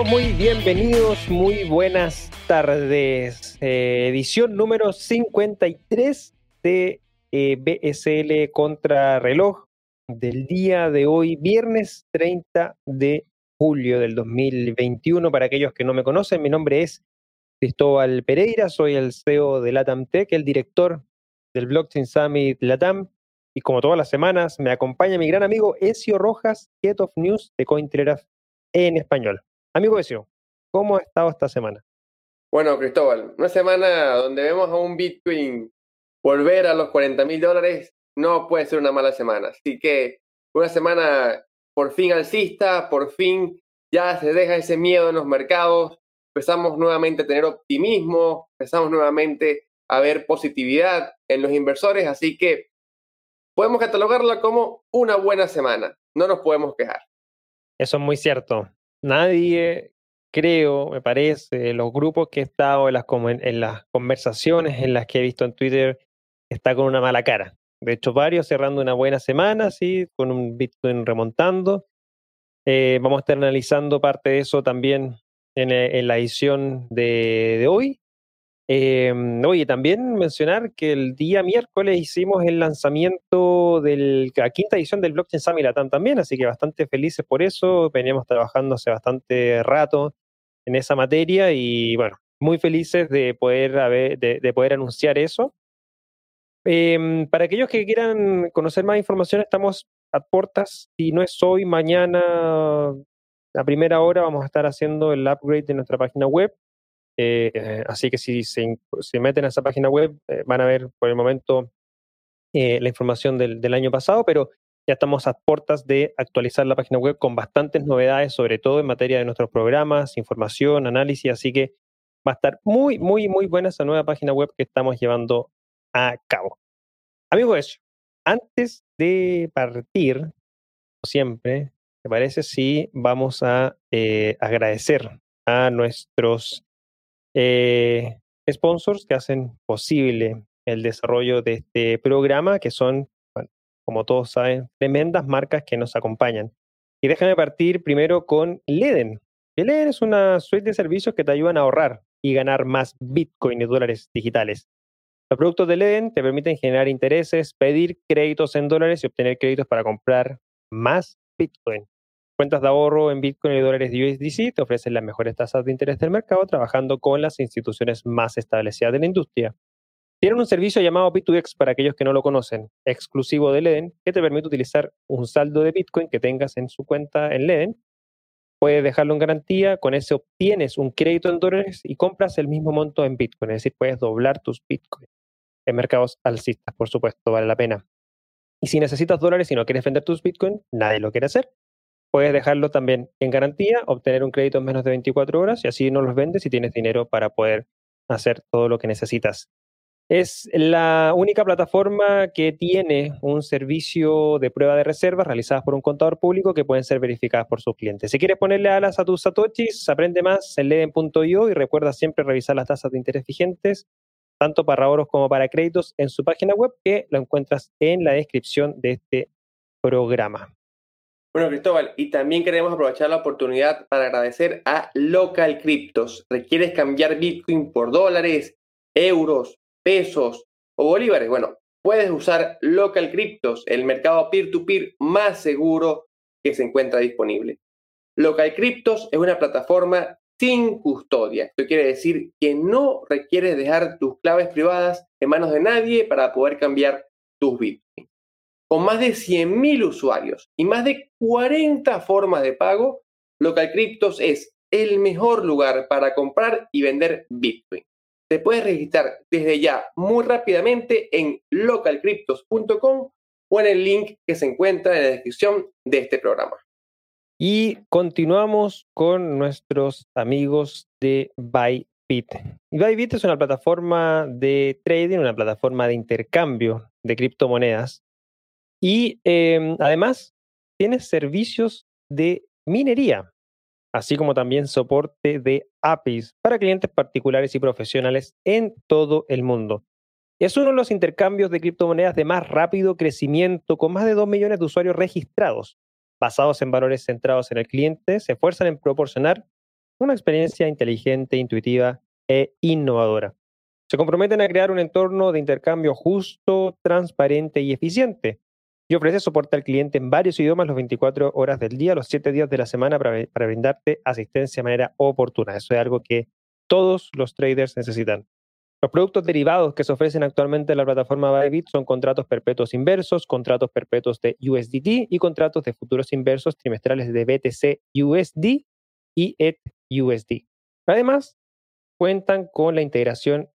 todos muy bienvenidos, muy buenas tardes. Edición número 53 de BSL Contrarreloj del día de hoy, viernes 30 de julio del 2021. Para aquellos que no me conocen, mi nombre es Cristóbal Pereira, soy el CEO de Latam Tech, el director del Blockchain Summit Latam, y como todas las semanas me acompaña mi gran amigo Ezio Rojas, Head of News de Cointelegraph en español. Amigo Ezio, ¿cómo ha estado esta semana? Bueno, Cristóbal, una semana donde vemos a un Bitcoin volver a los $40,000 no puede ser una mala semana, así que una semana por fin alcista, por fin ya se deja ese miedo en los mercados. Empezamos nuevamente a tener optimismo, empezamos nuevamente a ver positividad en los inversores, así que podemos catalogarla como una buena semana, no nos podemos quejar. Eso es muy cierto. Nadie, creo, me parece, los grupos que he estado en las conversaciones en las que he visto en Twitter, está con una mala cara. De hecho, varios cerrando una buena semana, sí, con un Bitcoin remontando. Vamos a estar analizando parte de eso también en la edición de hoy. Oye, también mencionar que el día miércoles hicimos el lanzamiento de la quinta edición del Blockchain Summit Latam también, así que bastante felices por eso. Veníamos trabajando hace bastante rato en esa materia y bueno, muy felices de poder anunciar eso. Para aquellos que quieran conocer más información, estamos a puertas, si no es hoy, mañana a primera hora vamos a estar haciendo el upgrade de nuestra página web. Así que si se meten a esa página web van a ver por el momento la información del año pasado, pero ya estamos a puertas de actualizar la página web con bastantes novedades, sobre todo en materia de nuestros programas, información, análisis, así que va a estar muy, muy, muy buena esa nueva página web que estamos llevando a cabo. Amigo Ezio, antes de partir, como siempre, ¿te parece si vamos a agradecer a nuestros sponsors que hacen posible el desarrollo de este programa, que son, bueno, como todos saben, tremendas marcas que nos acompañan? Y déjame partir primero con Ledn. Ledn es una suite de servicios que te ayudan a ahorrar y ganar más Bitcoin y dólares digitales. Los productos de Ledn te permiten generar intereses, pedir créditos en dólares y obtener créditos para comprar más Bitcoin. Cuentas de ahorro en Bitcoin y dólares de USDC te ofrecen las mejores tasas de interés del mercado trabajando con las instituciones más establecidas de la industria. Tienen un servicio llamado P2X para aquellos que no lo conocen, exclusivo de Ledn, que te permite utilizar un saldo de Bitcoin que tengas en su cuenta en Ledn. Puedes dejarlo en garantía, con ese obtienes un crédito en dólares y compras el mismo monto en Bitcoin, es decir, puedes doblar tus Bitcoin. En mercados alcistas, por supuesto, vale la pena. Y si necesitas dólares y no quieres vender tus Bitcoin, nadie lo quiere hacer. Puedes dejarlo también en garantía, obtener un crédito en menos de 24 horas y así no los vendes y tienes dinero para poder hacer todo lo que necesitas. Es la única plataforma que tiene un servicio de prueba de reservas realizadas por un contador público que pueden ser verificadas por sus clientes. Si quieres ponerle alas a tus satoshis, aprende más en ledn.io y recuerda siempre revisar las tasas de interés vigentes, tanto para ahorros como para créditos, en su página web, que lo encuentras en la descripción de este programa. Bueno, Cristóbal, y también queremos aprovechar la oportunidad para agradecer a LocalCryptos. ¿Requieres cambiar Bitcoin por dólares, euros, pesos o bolívares? Bueno, puedes usar LocalCryptos, el mercado peer-to-peer más seguro que se encuentra disponible. LocalCryptos es una plataforma sin custodia. Esto quiere decir que no requieres dejar tus claves privadas en manos de nadie para poder cambiar tus Bitcoin. Con más de 100.000 usuarios y más de 40 formas de pago, LocalCryptos es el mejor lugar para comprar y vender Bitcoin. Te puedes registrar desde ya muy rápidamente en localcryptos.com o en el link que se encuentra en la descripción de este programa. Y continuamos con nuestros amigos de Bybit. Bybit es una plataforma de trading, una plataforma de intercambio de criptomonedas. Y además tiene servicios de minería, así como también soporte de APIs para clientes particulares y profesionales en todo el mundo. Es uno de los intercambios de criptomonedas de más rápido crecimiento, con más de 2 millones de usuarios registrados. Basados en valores centrados en el cliente, se esfuerzan en proporcionar una experiencia inteligente, intuitiva e innovadora. Se comprometen a crear un entorno de intercambio justo, transparente y eficiente y ofrece soporte al cliente en varios idiomas las 24 horas del día, los 7 días de la semana para brindarte asistencia de manera oportuna. Eso es algo que todos los traders necesitan. Los productos derivados que se ofrecen actualmente en la plataforma Bybit son contratos perpetuos inversos, contratos perpetuos de USDT y contratos de futuros inversos trimestrales de BTC-USD y ETH-USD. Además, cuentan con la integración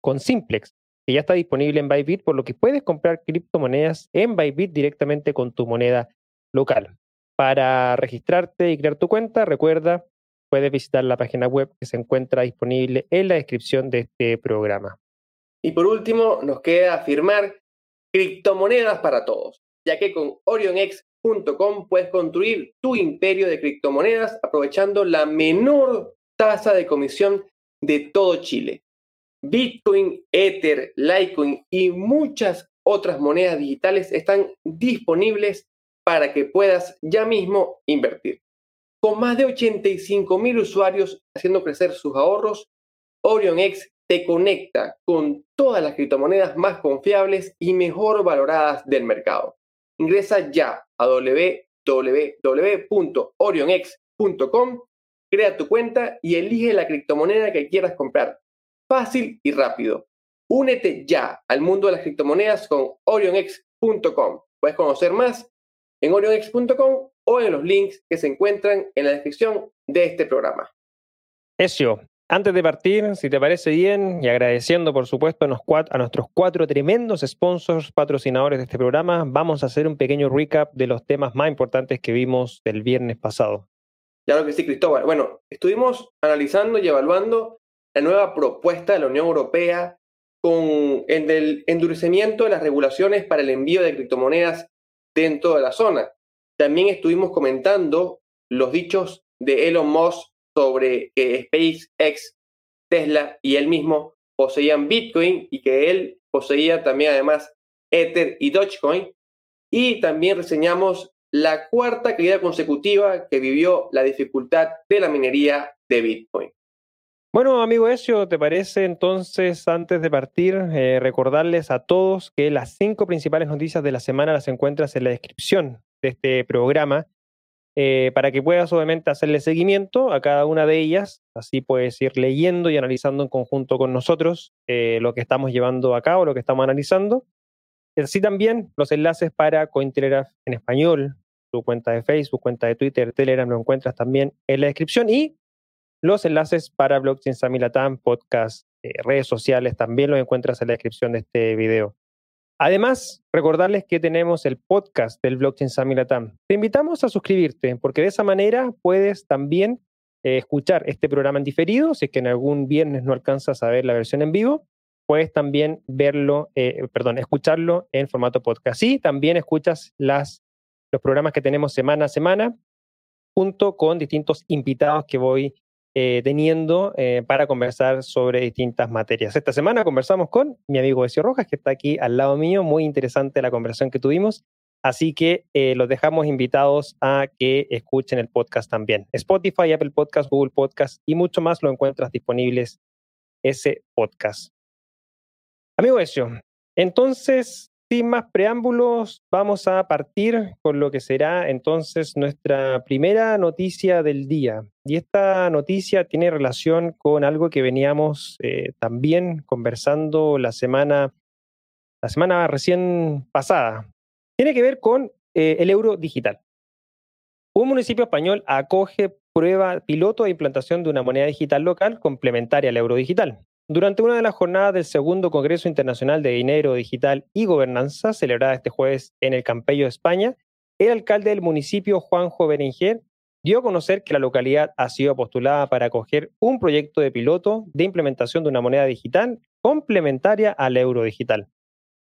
con Simplex, que ya está disponible en Bybit, por lo que puedes comprar criptomonedas en Bybit directamente con tu moneda local. Para registrarte y crear tu cuenta, recuerda, puedes visitar la página web que se encuentra disponible en la descripción de este programa. Y por último, nos queda afirmar criptomonedas para todos, ya que con OrionX.com puedes construir tu imperio de criptomonedas aprovechando la menor tasa de comisión de todo Chile. Bitcoin, Ether, Litecoin y muchas otras monedas digitales están disponibles para que puedas ya mismo invertir. Con más de 85.000 usuarios haciendo crecer sus ahorros, OrionX te conecta con todas las criptomonedas más confiables y mejor valoradas del mercado. Ingresa ya a www.orionx.com, crea tu cuenta y elige la criptomoneda que quieras comprar. Fácil y rápido. Únete ya al mundo de las criptomonedas con OrionX.com. Puedes conocer más en OrionX.com o en los links que se encuentran en la descripción de este programa. Ezio, antes de partir, si te parece bien, y agradeciendo por supuesto a nuestros 4 tremendos sponsors patrocinadores de este programa, vamos a hacer un pequeño recap de los temas más importantes que vimos del viernes pasado. Claro que sí, Cristóbal. Bueno, estuvimos analizando y evaluando la nueva propuesta de la Unión Europea con el endurecimiento de las regulaciones para el envío de criptomonedas dentro de la zona. También estuvimos comentando los dichos de Elon Musk sobre que SpaceX, Tesla y él mismo poseían Bitcoin y que él poseía también además Ether y Dogecoin. Y también reseñamos la 4ª caída consecutiva que vivió la dificultad de la minería de Bitcoin. Bueno, amigo Ezio, ¿te parece entonces, antes de partir, recordarles a todos que las 5 principales noticias de la semana las encuentras en la descripción de este programa, para que puedas obviamente hacerle seguimiento a cada una de ellas? Así puedes ir leyendo y analizando en conjunto con nosotros lo que estamos llevando a cabo, lo que estamos analizando. Así también los enlaces para Cointelegraph en español, tu cuenta de Facebook, cuenta de Twitter, Telegram, lo encuentras también en la descripción, y los enlaces para Blockchain Summit Latam, podcast, redes sociales, también los encuentras en la descripción de este video. Además, recordarles que tenemos el podcast del Blockchain Summit Latam. Te invitamos a suscribirte, porque de esa manera puedes también escuchar este programa en diferido. Si es que en algún viernes no alcanzas a ver la versión en vivo, puedes también escucharlo en formato podcast. Y también escuchas los programas que tenemos semana a semana, junto con distintos invitados que voy teniendo para conversar sobre distintas materias. Esta semana conversamos con mi amigo Ezio Rojas, que está aquí al lado mío. Muy interesante la conversación que tuvimos. Así que los dejamos invitados a que escuchen el podcast también. Spotify, Apple Podcast, Google Podcast y mucho más lo encuentras disponibles ese podcast. Amigo Ezio, entonces, sin más preámbulos, vamos a partir con lo que será entonces nuestra primera noticia del día. Y esta noticia tiene relación con algo que veníamos también conversando la semana recién pasada. Tiene que ver con el euro digital. Un municipio español acoge prueba piloto de implantación de una moneda digital local complementaria al euro digital. Durante una de las jornadas del Segundo Congreso Internacional de Dinero Digital y Gobernanza, celebrada este jueves en El Campello, España, el alcalde del municipio, Juanjo Berenguer, dio a conocer que la localidad ha sido postulada para acoger un proyecto de piloto de implementación de una moneda digital complementaria al euro digital.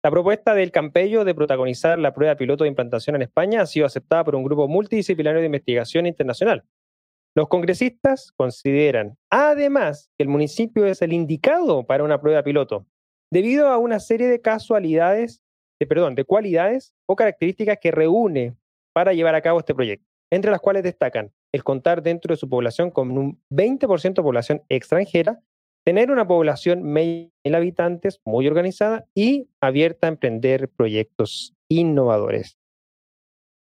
La propuesta del Campello de protagonizar la prueba piloto de implantación en España ha sido aceptada por un grupo multidisciplinario de investigación internacional. Los congresistas consideran, además, que el municipio es el indicado para una prueba piloto, debido a una serie de cualidades o características que reúne para llevar a cabo este proyecto, entre las cuales destacan el contar dentro de su población con un 20% de población extranjera, tener una población 1.000 habitantes muy organizada y abierta a emprender proyectos innovadores.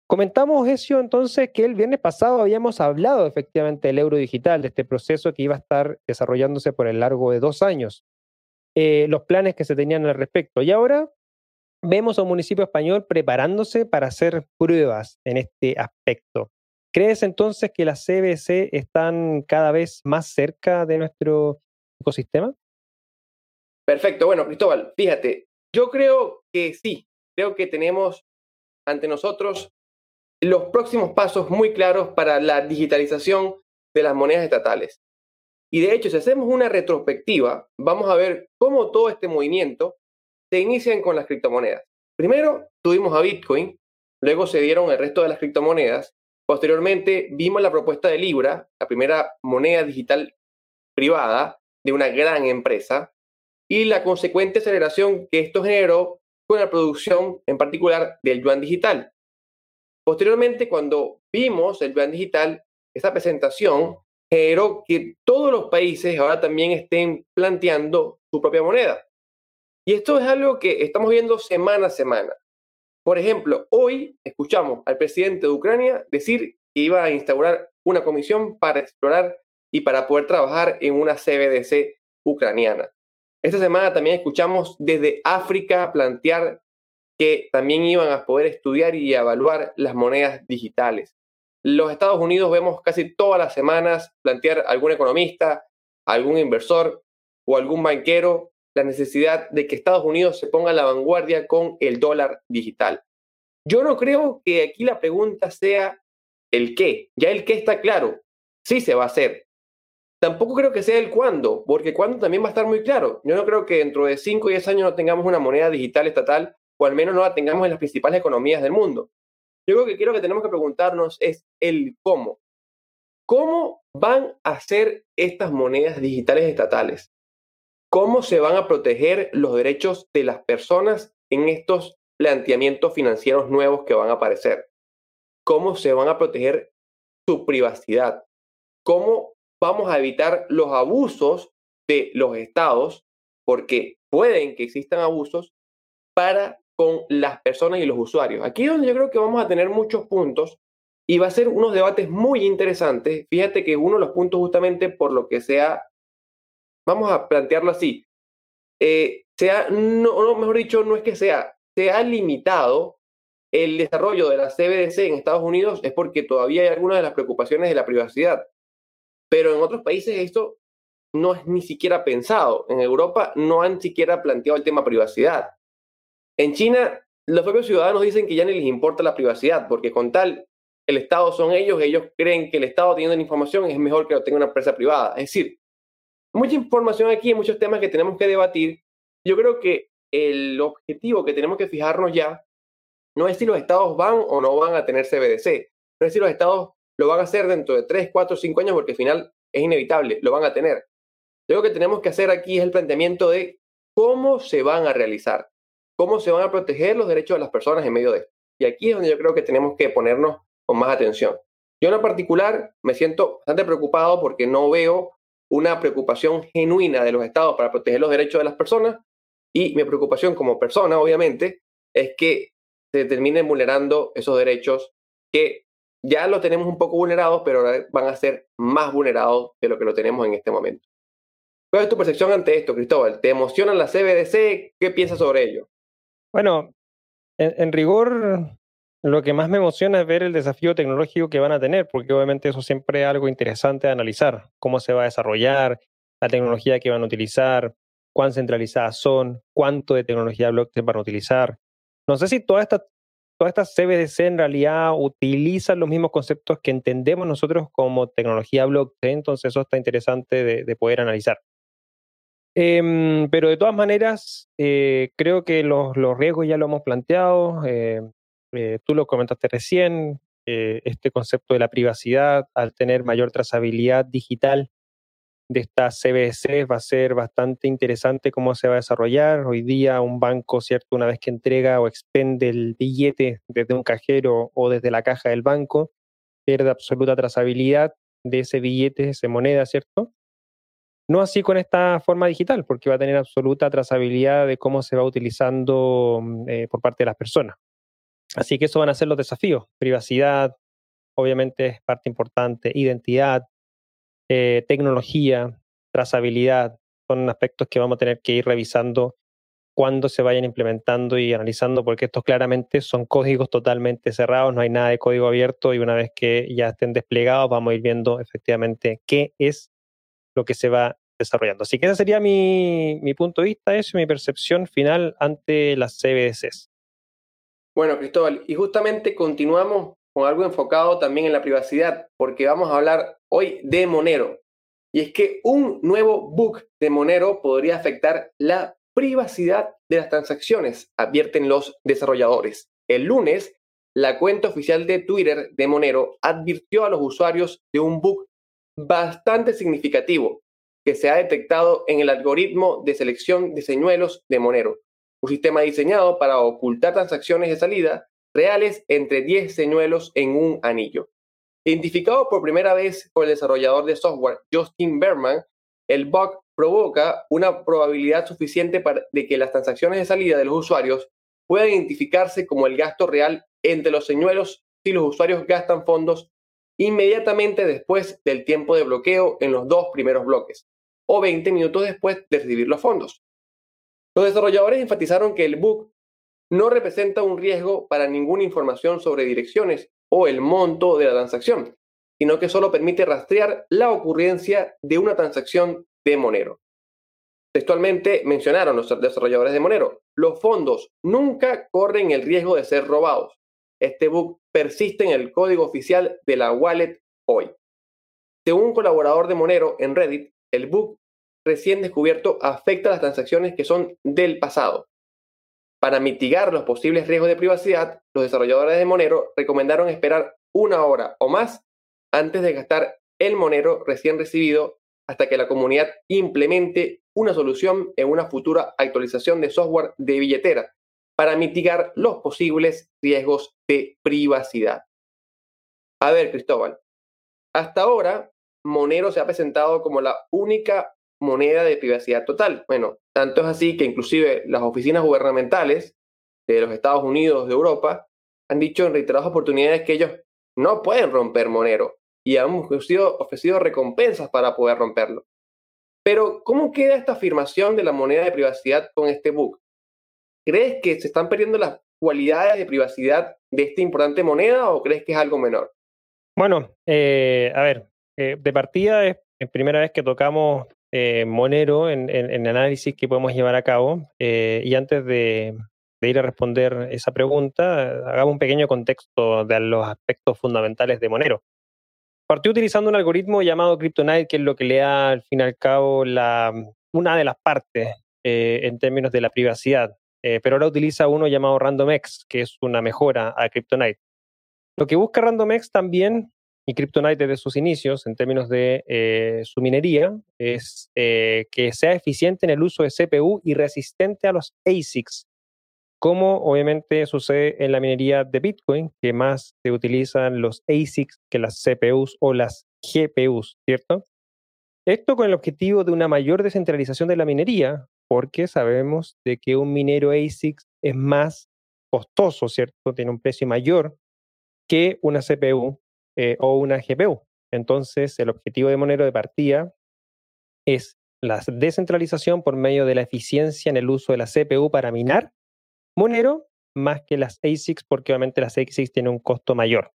Comentamos, Ezio, entonces, que el viernes pasado habíamos hablado efectivamente del euro digital, de este proceso que iba a estar desarrollándose por el largo de 2 años, los planes que se tenían al respecto. Y ahora vemos a un municipio español preparándose para hacer pruebas en este aspecto. ¿Crees entonces que las CBC están cada vez más cerca de nuestro ecosistema? Perfecto. Bueno, Cristóbal, fíjate, yo creo que sí. Creo que tenemos ante nosotros los próximos pasos muy claros para la digitalización de las monedas estatales. Y de hecho, si hacemos una retrospectiva, vamos a ver cómo todo este movimiento se inicia con las criptomonedas. Primero tuvimos a Bitcoin, luego se dieron el resto de las criptomonedas, posteriormente vimos la propuesta de Libra, la primera moneda digital privada de una gran empresa, y la consecuente aceleración que esto generó con la producción, en particular, del yuan digital. Posteriormente, cuando vimos el yuan digital, esa presentación generó que todos los países ahora también estén planteando su propia moneda. Y esto es algo que estamos viendo semana a semana. Por ejemplo, hoy escuchamos al presidente de Ucrania decir que iba a instaurar una comisión para explorar y para poder trabajar en una CBDC ucraniana. Esta semana también escuchamos desde África plantear que también iban a poder estudiar y evaluar las monedas digitales. Los Estados Unidos vemos casi todas las semanas plantear a algún economista, a algún inversor o algún banquero la necesidad de que Estados Unidos se ponga a la vanguardia con el dólar digital. Yo no creo que aquí la pregunta sea el qué. Ya el qué está claro. Sí se va a hacer. Tampoco creo que sea el cuándo, porque cuándo también va a estar muy claro. Yo no creo que dentro de 5 o 10 años no tengamos una moneda digital estatal, o al menos no la tengamos en las principales economías del mundo. Yo creo que tenemos que preguntarnos es el cómo. ¿Cómo van a ser estas monedas digitales estatales? ¿Cómo se van a proteger los derechos de las personas en estos planteamientos financieros nuevos que van a aparecer? ¿Cómo se van a proteger su privacidad? ¿Cómo vamos a evitar los abusos de los estados, porque pueden que existan abusos para con las personas y los usuarios? Aquí es donde yo creo que vamos a tener muchos puntos y va a ser unos debates muy interesantes. Fíjate que uno de los puntos justamente por lo que sea, vamos a plantearlo así, se ha limitado el desarrollo de la CBDC en Estados Unidos es porque todavía hay algunas de las preocupaciones de la privacidad. Pero en otros países esto no es ni siquiera pensado. En Europa no han siquiera planteado el tema privacidad. En China, los propios ciudadanos dicen que ya ni les importa la privacidad, porque con tal, el Estado son ellos, creen que el Estado teniendo la información es mejor que lo tenga una empresa privada. Es decir, mucha información aquí, muchos temas que tenemos que debatir. Yo creo que el objetivo que tenemos que fijarnos ya no es si los Estados van o no van a tener CBDC, no es si los Estados lo van a hacer dentro de 3, 4, 5 años porque al final es inevitable, lo van a tener. Lo que tenemos que hacer aquí es el planteamiento de cómo se van a realizar, cómo se van a proteger los derechos de las personas en medio de esto. Y aquí es donde yo creo que tenemos que ponernos con más atención. Yo en lo particular me siento bastante preocupado porque no veo una preocupación genuina de los estados para proteger los derechos de las personas y mi preocupación como persona, obviamente, es que se terminen vulnerando esos derechos que ya lo tenemos un poco vulnerados, pero ahora van a ser más vulnerados de lo que lo tenemos en este momento. ¿Cuál es tu percepción ante esto, Cristóbal? ¿Te emociona la CBDC? ¿Qué piensas sobre ello? Bueno, en rigor, lo que más me emociona es ver el desafío tecnológico que van a tener, porque obviamente eso siempre es algo interesante de analizar. Cómo se va a desarrollar, la tecnología que van a utilizar, cuán centralizadas son, cuánto de tecnología blockchain van a utilizar. No sé si todas estas CBDC en realidad utilizan los mismos conceptos que entendemos nosotros como tecnología blockchain, entonces eso está interesante de poder analizar. Pero de todas maneras, creo que los riesgos ya lo hemos planteado, tú lo comentaste recién, este concepto de la privacidad, al tener mayor trazabilidad digital de estas CBDC va a ser bastante interesante cómo se va a desarrollar. Hoy día un banco, ¿cierto? Una vez que entrega o expende el billete desde un cajero o desde la caja del banco, pierde absoluta trazabilidad de ese billete, de esa moneda, ¿cierto? No así con esta forma digital, porque va a tener absoluta trazabilidad de cómo se va utilizando por parte de las personas. Así que esos van a ser los desafíos. Privacidad, obviamente es parte importante, identidad, tecnología, trazabilidad, son aspectos que vamos a tener que ir revisando cuando se vayan implementando y analizando, porque estos claramente son códigos totalmente cerrados, no hay nada de código abierto, y una vez que ya estén desplegados vamos a ir viendo efectivamente qué es lo que se va desarrollando. Así que ese sería mi punto de vista, eso, mi percepción final ante las CBDCs. Bueno, Cristóbal, y justamente continuamos con algo enfocado también en la privacidad, porque vamos a hablar hoy de Monero. Y es que un nuevo bug de Monero podría afectar la privacidad de las transacciones, advierten los desarrolladores. El lunes, la cuenta oficial de Twitter de Monero advirtió a los usuarios de un bug bastante significativo que se ha detectado en el algoritmo de selección de señuelos de Monero, un sistema diseñado para ocultar transacciones de salida reales entre 10 señuelos en un anillo. Identificado por primera vez por el desarrollador de software Justin Berman, el bug provoca una probabilidad suficiente de que las transacciones de salida de los usuarios puedan identificarse como el gasto real entre los señuelos si los usuarios gastan fondos inmediatamente después del tiempo de bloqueo en los 2 primeros bloques, o 20 minutos después de recibir los fondos. Los desarrolladores enfatizaron que el bug no representa un riesgo para ninguna información sobre direcciones o el monto de la transacción, sino que solo permite rastrear la ocurrencia de una transacción de Monero. Textualmente mencionaron los desarrolladores de Monero: los fondos nunca corren el riesgo de ser robados. Este bug persiste en el código oficial de la wallet hoy. Según un colaborador de Monero en Reddit, el bug recién descubierto afecta las transacciones que son del pasado. Para mitigar los posibles riesgos de privacidad, los desarrolladores de Monero recomendaron esperar 1 hora o más antes de gastar el Monero recién recibido, hasta que la comunidad implemente una solución en una futura actualización de software de billetera para mitigar los posibles riesgos de privacidad. A ver, Cristóbal, hasta ahora Monero se ha presentado como la única moneda de privacidad total. Bueno, tanto es así que inclusive las oficinas gubernamentales de los Estados Unidos, de Europa, han dicho en reiteradas oportunidades que ellos no pueden romper Monero, y han ofrecido recompensas para poder romperlo. Pero, ¿cómo queda esta afirmación de la moneda de privacidad con este bug? ¿Crees que se están perdiendo las cualidades de privacidad de esta importante moneda, o crees que es algo menor? Bueno, de partida es la primera vez que tocamos Monero en análisis que podemos llevar a cabo. Y antes de ir a responder esa pregunta, hagamos un pequeño contexto de los aspectos fundamentales de Monero. Partió utilizando un algoritmo llamado CryptoNight, que es lo que le da, al fin y al cabo, una de las partes en términos de la privacidad. Pero ahora utiliza uno llamado RandomX, que es una mejora a CryptoNight. Lo que busca RandomX también, y CryptoNight desde sus inicios, en términos de su minería, es que sea eficiente en el uso de CPU y resistente a los ASICs, como obviamente sucede en la minería de Bitcoin, que más se utilizan los ASICs que las CPUs o las GPUs, ¿cierto? Esto con el objetivo de una mayor descentralización de la minería, porque sabemos de que un minero ASIC es más costoso, ¿cierto? Tiene un precio mayor que una CPU o una GPU. Entonces, el objetivo de Monero de partida es la descentralización por medio de la eficiencia en el uso de la CPU para minar Monero, más que las ASICs, porque obviamente las ASICs tienen un costo mayor.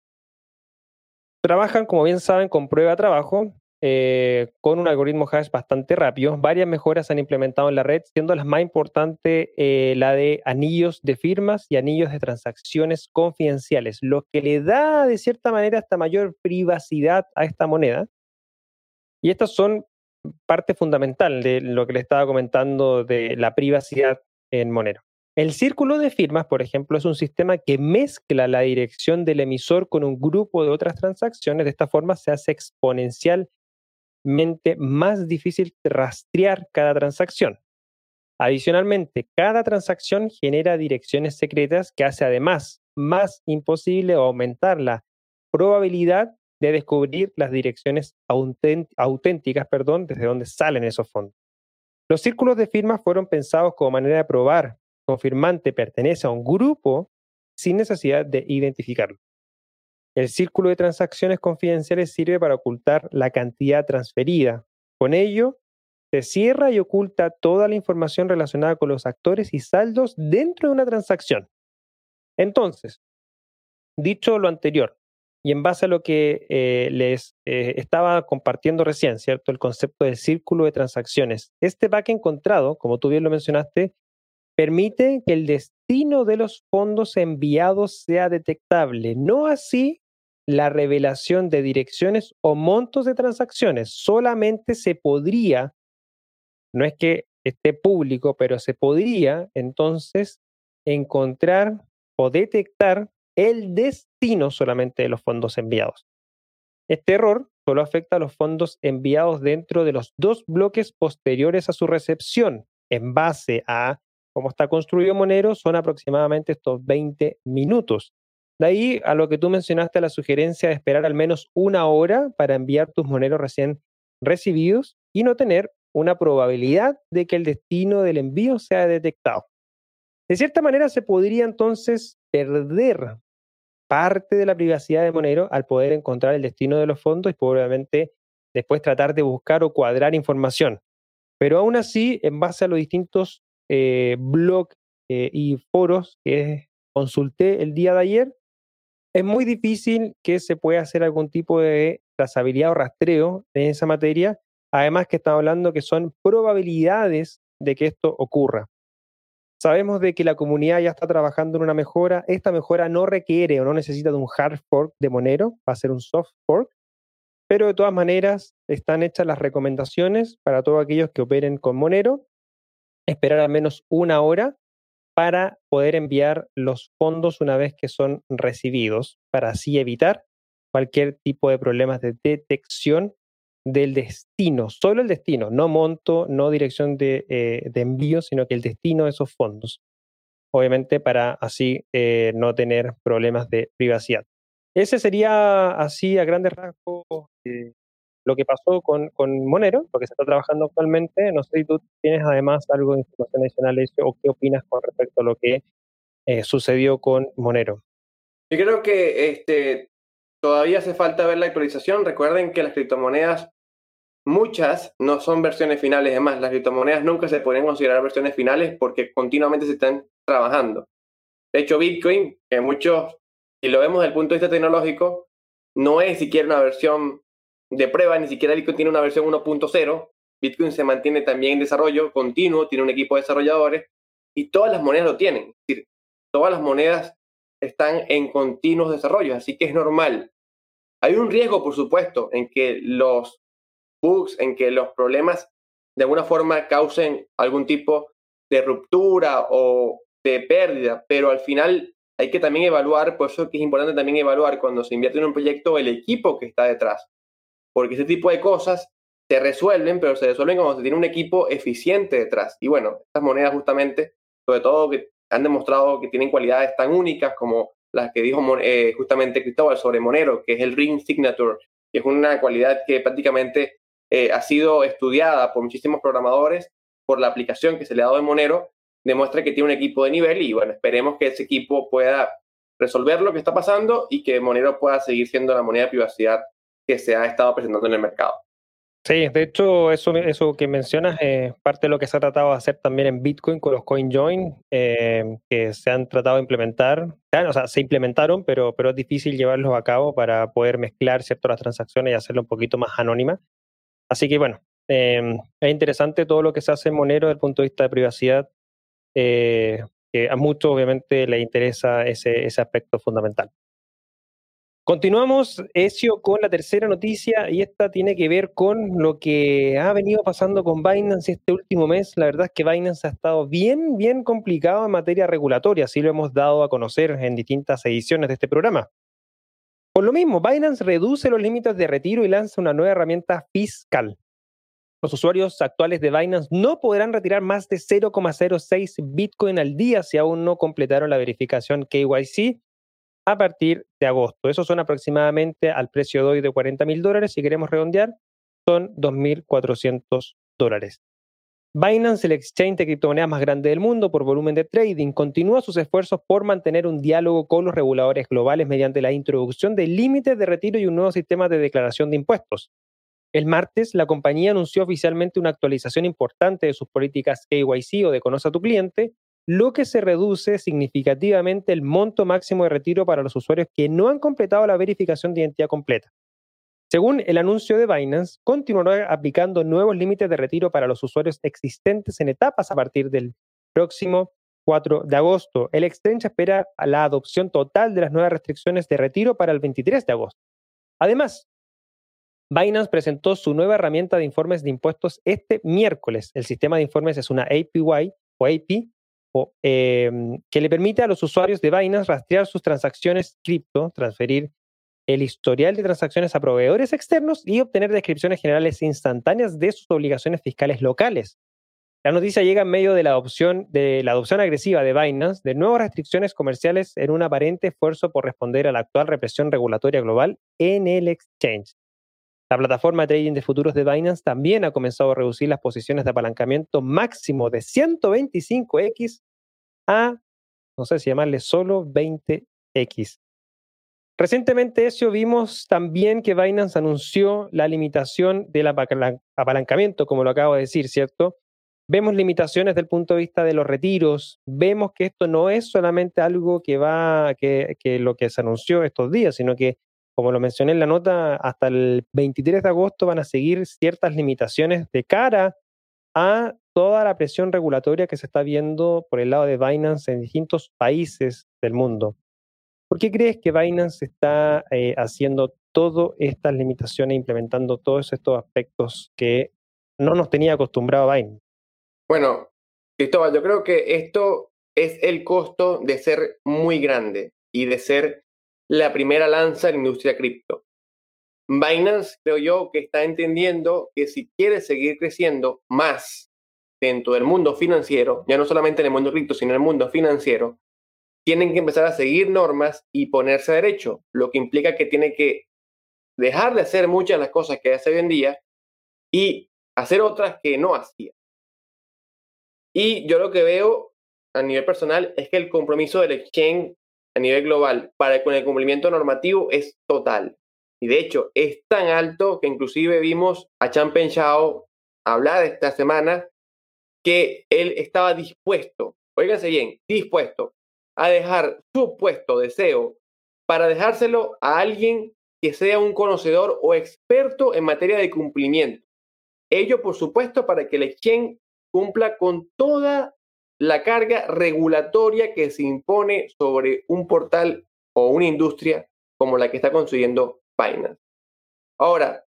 Trabajan, como bien saben, con prueba de trabajo, con un algoritmo hash bastante rápido. Varias mejoras se han implementado en la red, siendo las más importantes la de anillos de firmas y anillos de transacciones confidenciales, lo que le da, de cierta manera, hasta mayor privacidad a esta moneda. Y estas son parte fundamental de lo que le estaba comentando de la privacidad en Monero. El círculo de firmas, por ejemplo, es un sistema que mezcla la dirección del emisor con un grupo de otras transacciones. De esta forma se hace exponencialmente más difícil rastrear cada transacción. Adicionalmente, cada transacción genera direcciones secretas que hace además más imposible aumentar la probabilidad de descubrir las direcciones auténticas, desde donde salen esos fondos. Los círculos de firmas fueron pensados como manera de probar que un firmante pertenece a un grupo sin necesidad de identificarlo. El círculo de transacciones confidenciales sirve para ocultar la cantidad transferida. Con ello, se cierra y oculta toda la información relacionada con los actores y saldos dentro de una transacción. Entonces, dicho lo anterior, y en base a lo que les estaba compartiendo recién, ¿cierto? El concepto del círculo de transacciones. Este pack encontrado, como tú bien lo mencionaste, permite que el destino de los fondos enviados sea detectable. No así la revelación de direcciones o montos de transacciones. Solamente se podría, no es que esté público, pero se podría entonces encontrar o detectar el destino solamente de los fondos enviados. Este error solo afecta a los fondos enviados dentro de los dos bloques posteriores a su recepción. En base a cómo está construido Monero, son aproximadamente estos 20 minutos. De ahí a lo que tú mencionaste, la sugerencia de esperar al menos una hora para enviar tus Moneros recién recibidos y no tener una probabilidad de que el destino del envío sea detectado. De cierta manera se podría entonces perder parte de la privacidad de Monero al poder encontrar el destino de los fondos y probablemente después tratar de buscar o cuadrar información. Pero aún así, en base a los distintos blogs y foros que consulté el día de ayer, es muy difícil que se pueda hacer algún tipo de trazabilidad o rastreo en esa materia. Además que estamos hablando que son probabilidades de que esto ocurra. Sabemos de que la comunidad ya está trabajando en una mejora. Esta mejora no requiere o no necesita de un hard fork de Monero, va a ser un soft fork. Pero de todas maneras están hechas las recomendaciones para todos aquellos que operen con Monero. Esperar al menos una hora para poder enviar los fondos una vez que son recibidos, para así evitar cualquier tipo de problemas de detección del destino, solo el destino, no monto, no dirección de envío, sino que el destino de esos fondos. Obviamente para así no tener problemas de privacidad. Ese sería así a grandes rasgos lo que pasó con Monero, lo que se está trabajando actualmente. No sé si tú tienes además algo de información adicional de eso o qué opinas con respecto a lo que sucedió con Monero. Yo creo que todavía hace falta ver la actualización. Recuerden que las criptomonedas, muchas no son versiones finales. Además, las criptomonedas nunca se podrían considerar versiones finales porque continuamente se están trabajando. De hecho, Bitcoin, que muchos, si lo vemos desde el punto de vista tecnológico, no es siquiera una versión de prueba, ni siquiera Bitcoin tiene una versión 1.0. Bitcoin se mantiene también en desarrollo continuo, tiene un equipo de desarrolladores y todas las monedas lo tienen. Es decir, todas las monedas están en continuos desarrollos, así que es normal. Hay un riesgo, por supuesto, en que los bugs, en que los problemas de alguna forma causen algún tipo de ruptura o de pérdida, pero al final hay que también evaluar, por eso que es importante también evaluar cuando se invierte en un proyecto el equipo que está detrás, porque ese tipo de cosas se resuelven, pero se resuelven cuando se tiene un equipo eficiente detrás. Y bueno, estas monedas justamente, sobre todo que han demostrado que tienen cualidades tan únicas como las que dijo justamente Cristóbal sobre Monero, que es el Ring Signature, que es una cualidad que prácticamente ha sido estudiada por muchísimos programadores por la aplicación que se le ha dado en Monero, demuestra que tiene un equipo de nivel y bueno, esperemos que ese equipo pueda resolver lo que está pasando y que Monero pueda seguir siendo la moneda de privacidad que se ha estado presentando en el mercado. Sí, de hecho, eso que mencionas es parte de lo que se ha tratado de hacer también en Bitcoin con los CoinJoin, que se han tratado de implementar. O sea, se implementaron, pero es difícil llevarlos a cabo para poder mezclar ciertas transacciones y hacerlo un poquito más anónima. Así que, bueno, es interesante todo lo que se hace en Monero desde el punto de vista de privacidad, que a muchos, obviamente, les interesa ese aspecto fundamental. Continuamos, Ezio, con la tercera noticia y esta tiene que ver con lo que ha venido pasando con Binance este último mes. La verdad es que Binance ha estado bien, bien complicado en materia regulatoria, así lo hemos dado a conocer en distintas ediciones de este programa. Por lo mismo, Binance reduce los límites de retiro y lanza una nueva herramienta fiscal. Los usuarios actuales de Binance no podrán retirar más de 0,06 Bitcoin al día si aún no completaron la verificación KYC, a partir de agosto. Esos son aproximadamente al precio de hoy de $40,000. Si queremos redondear, son $2,400. Binance, el exchange de criptomonedas más grande del mundo por volumen de trading, continúa sus esfuerzos por mantener un diálogo con los reguladores globales mediante la introducción de límites de retiro y un nuevo sistema de declaración de impuestos. El martes, la compañía anunció oficialmente una actualización importante de sus políticas KYC o de Conoce a tu cliente, lo que se reduce significativamente el monto máximo de retiro para los usuarios que no han completado la verificación de identidad completa. Según el anuncio de Binance, continuará aplicando nuevos límites de retiro para los usuarios existentes en etapas a partir del próximo 4 de agosto. El exchange espera la adopción total de las nuevas restricciones de retiro para el 23 de agosto. Además, Binance presentó su nueva herramienta de informes de impuestos este miércoles. El sistema de informes es una APY o AP, que le permite a los usuarios de Binance rastrear sus transacciones cripto, transferir el historial de transacciones a proveedores externos y obtener descripciones generales instantáneas de sus obligaciones fiscales locales. La noticia llega en medio de la adopción agresiva de Binance de nuevas restricciones comerciales en un aparente esfuerzo por responder a la actual represión regulatoria global en el exchange. La plataforma de trading de futuros de Binance también ha comenzado a reducir las posiciones de apalancamiento máximo de 125x a, no sé si llamarle solo 20x. Recientemente, Ezio, vimos también que Binance anunció la limitación del apalancamiento, como lo acabo de decir, ¿cierto? Vemos limitaciones desde el punto de vista de los retiros, vemos que esto no es solamente algo que lo que se anunció estos días, sino que, como lo mencioné en la nota, hasta el 23 de agosto van a seguir ciertas limitaciones de cara a toda la presión regulatoria que se está viendo por el lado de Binance en distintos países del mundo. ¿Por qué crees que Binance está haciendo todas estas limitaciones, implementando todos estos aspectos que no nos tenía acostumbrado Binance? Bueno, Cristóbal, yo creo que esto es el costo de ser muy grande y de ser la primera lanza en la industria cripto. Binance, creo yo, que está entendiendo que si quiere seguir creciendo más dentro del mundo financiero, ya no solamente en el mundo cripto, sino en el mundo financiero, tienen que empezar a seguir normas y ponerse a derecho, lo que implica que tiene que dejar de hacer muchas de las cosas que hace hoy en día y hacer otras que no hacía. Y yo lo que veo a nivel personal es que el compromiso del exchange a nivel global con el cumplimiento normativo es total. Y de hecho, es tan alto que inclusive vimos a Champeng Zhao hablar esta semana que él estaba dispuesto, óiganse bien, dispuesto a dejar su puesto de CEO para dejárselo a alguien que sea un conocedor o experto en materia de cumplimiento. Ello, por supuesto, para que el exchange cumpla con toda la carga regulatoria que se impone sobre un portal o una industria como la que está construyendo Binance. Ahora,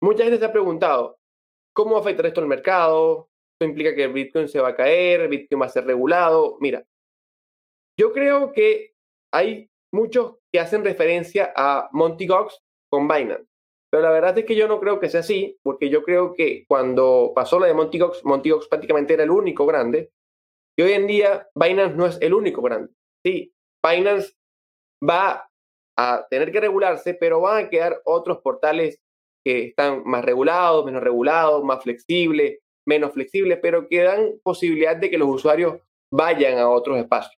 mucha gente se ha preguntado, ¿cómo afectará esto al mercado? ¿Esto implica que el Bitcoin se va a caer? ¿El Bitcoin va a ser regulado? Mira, yo creo que hay muchos que hacen referencia a Mt. Gox con Binance, pero la verdad es que yo no creo que sea así, porque yo creo que cuando pasó la de Mt. Gox prácticamente era el único grande. Y hoy en día Binance no es el único grande. Sí, Binance va a tener que regularse, pero van a quedar otros portales que están más regulados, más flexibles, menos flexibles, pero que dan posibilidad de que los usuarios vayan a otros espacios.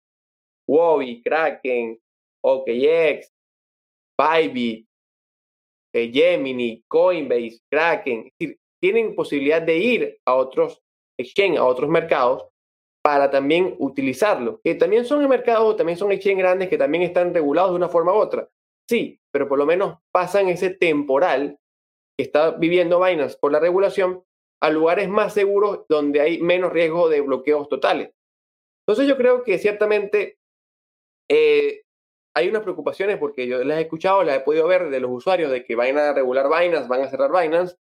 Wobby, Kraken, OKX, Bybit, Gemini, Coinbase, Kraken. Es decir, tienen posibilidad de ir a otros exchange, a otros mercados, para también utilizarlo, que también son mercados, también son exchange grandes que también están regulados de una forma u otra. Sí, pero por lo menos pasan ese temporal que está viviendo Binance por la regulación a lugares más seguros donde hay menos riesgo de bloqueos totales. Entonces yo creo que ciertamente hay unas preocupaciones, porque yo las he escuchado, las he podido ver de los usuarios, de que van a regular Binance, van a cerrar Binance,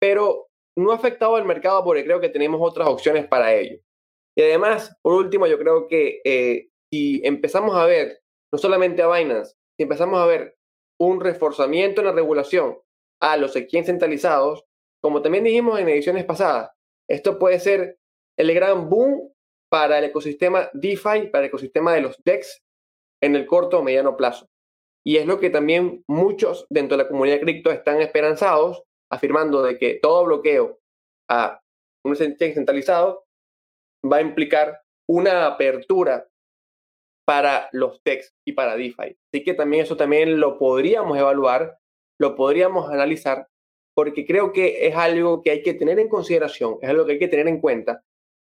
pero no ha afectado al mercado porque creo que tenemos otras opciones para ello. Y además, por último, yo creo que si empezamos a ver, no solamente a Binance, si empezamos a ver un reforzamiento en la regulación a los exchanges centralizados, como también dijimos en ediciones pasadas, esto puede ser el gran boom para el ecosistema DeFi, para el ecosistema de los DEX, en el corto o mediano plazo. Y es lo que también muchos dentro de la comunidad cripto están esperanzados, afirmando de que todo bloqueo a un exchange centralizado va a implicar una apertura para los DEX y para DeFi. Así que también eso también lo podríamos evaluar, lo podríamos analizar, porque creo que es algo que hay que tener en consideración, es algo que hay que tener en cuenta.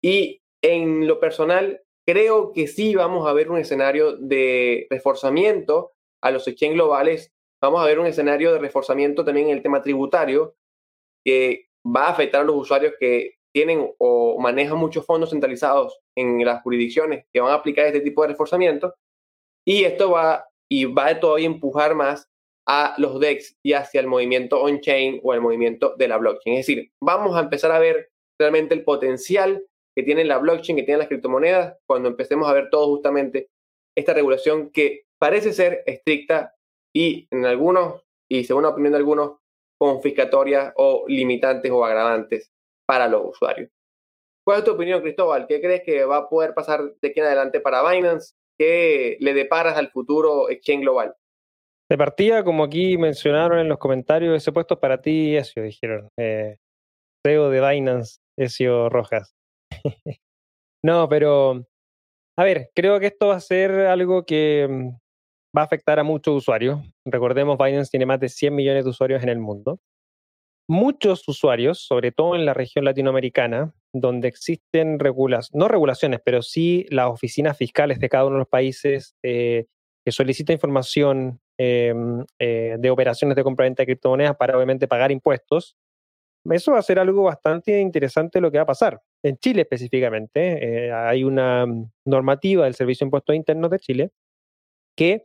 Y en lo personal, creo que sí vamos a ver un escenario de reforzamiento a los exchanges globales, vamos a ver un escenario de reforzamiento también en el tema tributario, que va a afectar a los usuarios que tienen o manejan muchos fondos centralizados en las jurisdicciones que van a aplicar este tipo de reforzamiento, y esto va todavía a empujar más a los DEX y hacia el movimiento on-chain o el movimiento de la blockchain. Es decir, vamos a empezar a ver realmente el potencial que tiene la blockchain, que tienen las criptomonedas, cuando empecemos a ver todo justamente esta regulación que parece ser estricta y en algunos, y según la opinión de algunos, confiscatorias o limitantes o agravantes para los usuarios. ¿Cuál es tu opinión, Cristóbal? ¿Qué crees que va a poder pasar de aquí en adelante para Binance? ¿Qué le deparas al futuro exchange global? De partida, como aquí mencionaron en los comentarios, ese puesto para ti, Ezio, dijeron. CEO de Binance, Ezio Rojas. No, pero a ver, creo que esto va a ser algo que va a afectar a muchos usuarios. Recordemos, Binance tiene más de 100 millones de usuarios en el mundo. Muchos usuarios, sobre todo en la región latinoamericana, donde existen no regulaciones, pero sí las oficinas fiscales de cada uno de los países que solicita información de operaciones de compra-venta de criptomonedas para obviamente pagar impuestos. Eso va a ser algo bastante interesante lo que va a pasar. En Chile específicamente, hay una normativa del Servicio de Impuestos Internos de Chile que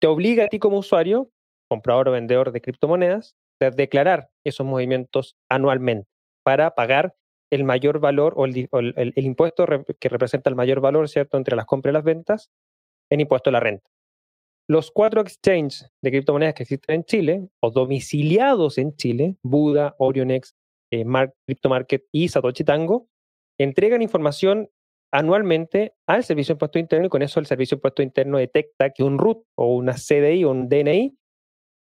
te obliga a ti como usuario, comprador o vendedor de criptomonedas, a declarar esos movimientos anualmente para pagar el mayor valor o el impuesto que representa el mayor valor, ¿cierto?, entre las compras y las ventas en impuesto a la renta. Los 4 exchanges de criptomonedas que existen en Chile, o domiciliados en Chile, Buda, OrionX, CryptoMarket y Satoshi Tango, entregan información anualmente al Servicio de Impuestos Internos, y con eso el Servicio de Impuestos Internos detecta que un RUT o una CDI o un DNI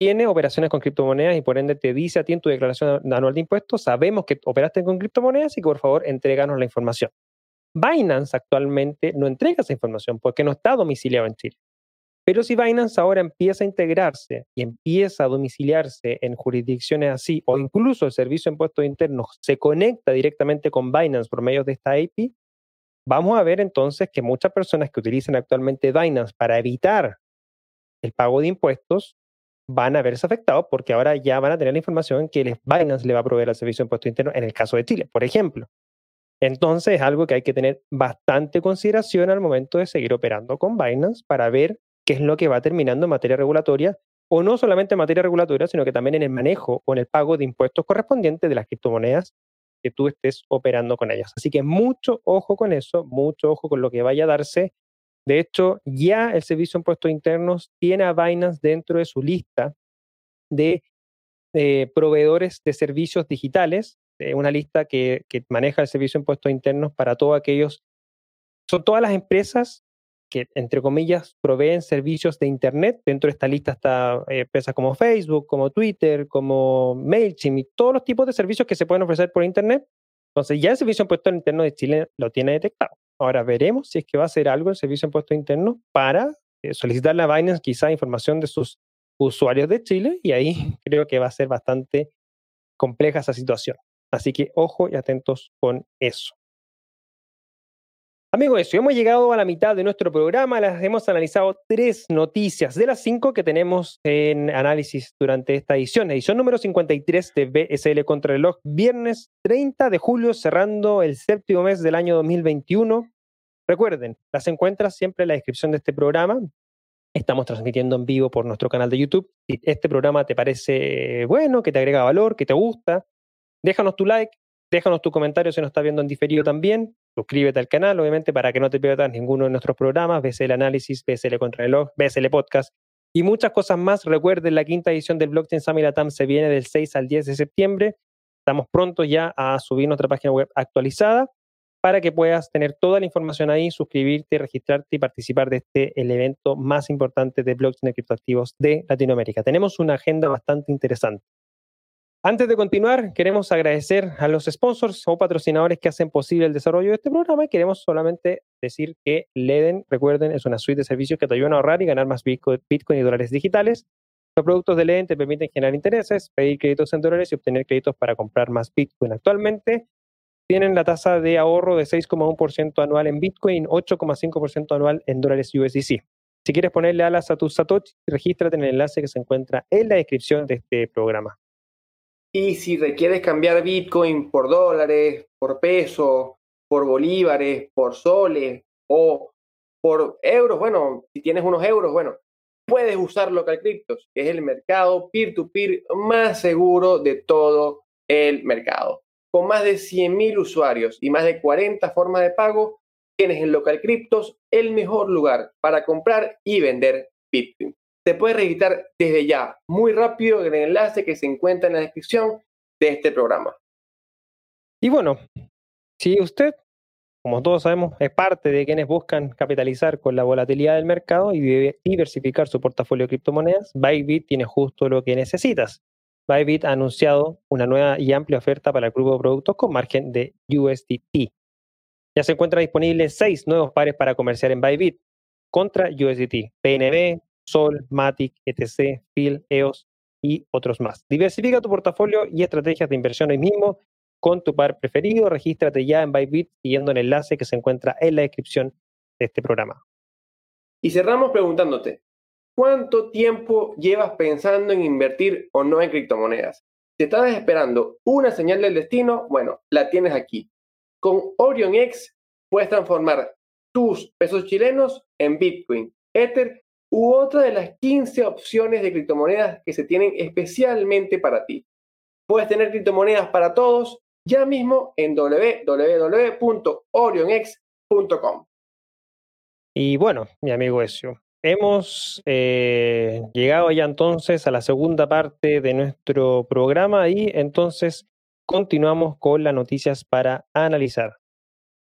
tiene operaciones con criptomonedas, y por ende te dice a ti en tu declaración anual de impuestos: sabemos que operaste con criptomonedas y que por favor entréganos la información. Binance actualmente no entrega esa información porque no está domiciliado en Chile. Pero si Binance ahora empieza a integrarse y empieza a domiciliarse en jurisdicciones así, o incluso el Servicio de Impuestos Internos se conecta directamente con Binance por medio de esta API, vamos a ver entonces que muchas personas que utilizan actualmente Binance para evitar el pago de impuestos van a verse afectados, porque ahora ya van a tener la información que Binance le va a proveer al Servicio de Impuestos Internos en el caso de Chile, por ejemplo. Entonces es algo que hay que tener bastante consideración al momento de seguir operando con Binance para ver qué es lo que va terminando en materia regulatoria, o no solamente en materia regulatoria, sino que también en el manejo o en el pago de impuestos correspondientes de las criptomonedas que tú estés operando con ellas. Así que mucho ojo con eso, mucho ojo con lo que vaya a darse. De hecho, ya el Servicio de Impuestos Internos tiene a Binance dentro de su lista de proveedores de servicios digitales, una lista que maneja el Servicio de Impuestos Internos para todos aquellos, son todas las empresas que, entre comillas, proveen servicios de Internet. Dentro de esta lista está empresas como Facebook, como Twitter, como MailChimp y todos los tipos de servicios que se pueden ofrecer por Internet. Entonces ya el Servicio de Impuestos Internos de Chile lo tiene detectado. Ahora veremos si es que va a hacer algo el Servicio de Impuestos Internos para solicitarle a Binance quizá información de sus usuarios de Chile, y ahí creo que va a ser bastante compleja esa situación. Así que ojo y atentos con eso. Amigos, eso, hemos llegado a la mitad de nuestro programa. Las hemos analizado 3 noticias de las 5 que tenemos en análisis durante esta edición. Edición número 53 de BSL Contrarreloj, viernes 30 de julio, cerrando el 7º mes del año 2021. Recuerden, las encuentras siempre en la descripción de este programa. Estamos transmitiendo en vivo por nuestro canal de YouTube. Si este programa te parece bueno, que te agrega valor, que te gusta, déjanos tu like, déjanos tu comentario si nos estás viendo en diferido también. Suscríbete al canal, obviamente, para que no te pierdas ninguno de nuestros programas, BSL Análisis, BSL Contrarreloj, BSL Podcast y muchas cosas más. Recuerden, la 5ª edición del Blockchain Summit Latam se viene del 6 al 10 de septiembre. Estamos pronto ya a subir nuestra página web actualizada. para que puedas tener toda la información ahí, suscribirte, registrarte y participar de el evento más importante de blockchain y criptoactivos de Latinoamérica. Tenemos una agenda bastante interesante. Antes de continuar, queremos agradecer a los sponsors o patrocinadores que hacen posible el desarrollo de este programa, y queremos solamente decir que Ledn, recuerden, es una suite de servicios que te ayudan a ahorrar y ganar más Bitcoin y dólares digitales. Los productos de Ledn te permiten generar intereses, pedir créditos en dólares y obtener créditos para comprar más Bitcoin. Actualmente tienen la tasa de ahorro de 6,1% anual en Bitcoin, 8,5% anual en dólares USDC. Si quieres ponerle alas a tus satoshis, regístrate en el enlace que se encuentra en la descripción de este programa. Y si requieres cambiar Bitcoin por dólares, por peso, por bolívares, por soles o por euros, bueno, si tienes unos euros, bueno, puedes usar LocalCryptos, que es el mercado peer-to-peer más seguro de todo el mercado. Con más de 100.000 usuarios y más de 40 formas de pago, tienes en LocalCryptos el mejor lugar para comprar y vender Bitcoin. Te puedes registrar desde ya, muy rápido, en el enlace que se encuentra en la descripción de este programa. Y bueno, si usted, como todos sabemos, es parte de quienes buscan capitalizar con la volatilidad del mercado y diversificar su portafolio de criptomonedas, Bybit tiene justo lo que necesitas. Bybit ha anunciado una nueva y amplia oferta para el grupo de productos con margen de USDT. Ya se encuentran disponibles 6 nuevos pares para comerciar en Bybit contra USDT, PNB, Sol, Matic, ETC, Phil, EOS y otros más. Diversifica tu portafolio y estrategias de inversión hoy mismo con tu par preferido. Regístrate ya en Bybit siguiendo el enlace que se encuentra en la descripción de este programa. Y cerramos preguntándote, ¿cuánto tiempo llevas pensando en invertir o no en criptomonedas? Si estabas esperando una señal del destino, bueno, la tienes aquí. Con OrionX puedes transformar tus pesos chilenos en Bitcoin, Ether u otra de las 15 opciones de criptomonedas que se tienen especialmente para ti. Puedes tener criptomonedas para todos ya mismo en www.orionx.com. Y bueno, mi amigo Ezio, hemos llegado ya entonces a la segunda parte de nuestro programa y entonces continuamos con las noticias para analizar.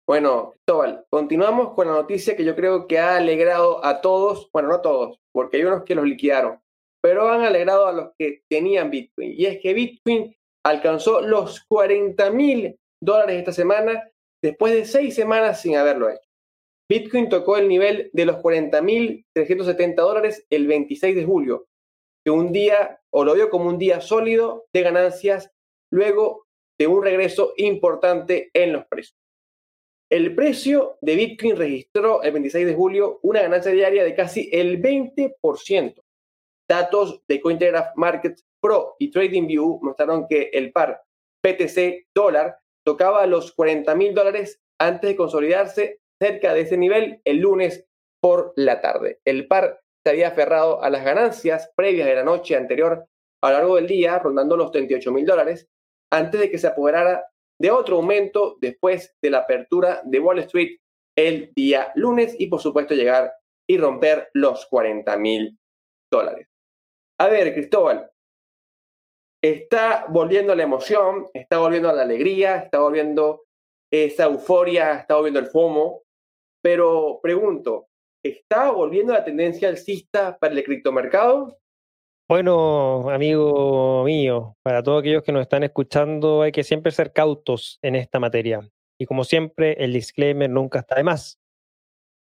Bueno, Cristóbal, continuamos con la noticia que yo creo que ha alegrado a todos, bueno, no a todos, porque hay unos que los liquidaron, pero han alegrado a los que tenían Bitcoin. Y es que Bitcoin alcanzó los $40,000 esta semana después de 6 semanas sin haberlo hecho. Bitcoin tocó el nivel de los $40,370 el 26 de julio, que un día, o lo vio como un día sólido de ganancias luego de un regreso importante en los precios. El precio de Bitcoin registró el 26 de julio una ganancia diaria de casi el 20%. Datos de Cointelegraph Markets Pro y TradingView mostraron que el par BTC dólar tocaba los $40,000 antes de consolidarse cerca de ese nivel el lunes por la tarde. El par se había aferrado a las ganancias previas de la noche anterior a lo largo del día, rondando los $38,000, antes de que se apoderara de otro aumento después de la apertura de Wall Street el día lunes y por supuesto llegar y romper los $40,000. A ver, Cristóbal, está volviendo la emoción, está volviendo la alegría, está volviendo esa euforia, está volviendo el FOMO, pero pregunto, ¿está volviendo la tendencia alcista para el criptomercado? Bueno, amigo mío, para todos aquellos que nos están escuchando, hay que siempre ser cautos en esta materia. Y como siempre, el disclaimer nunca está de más.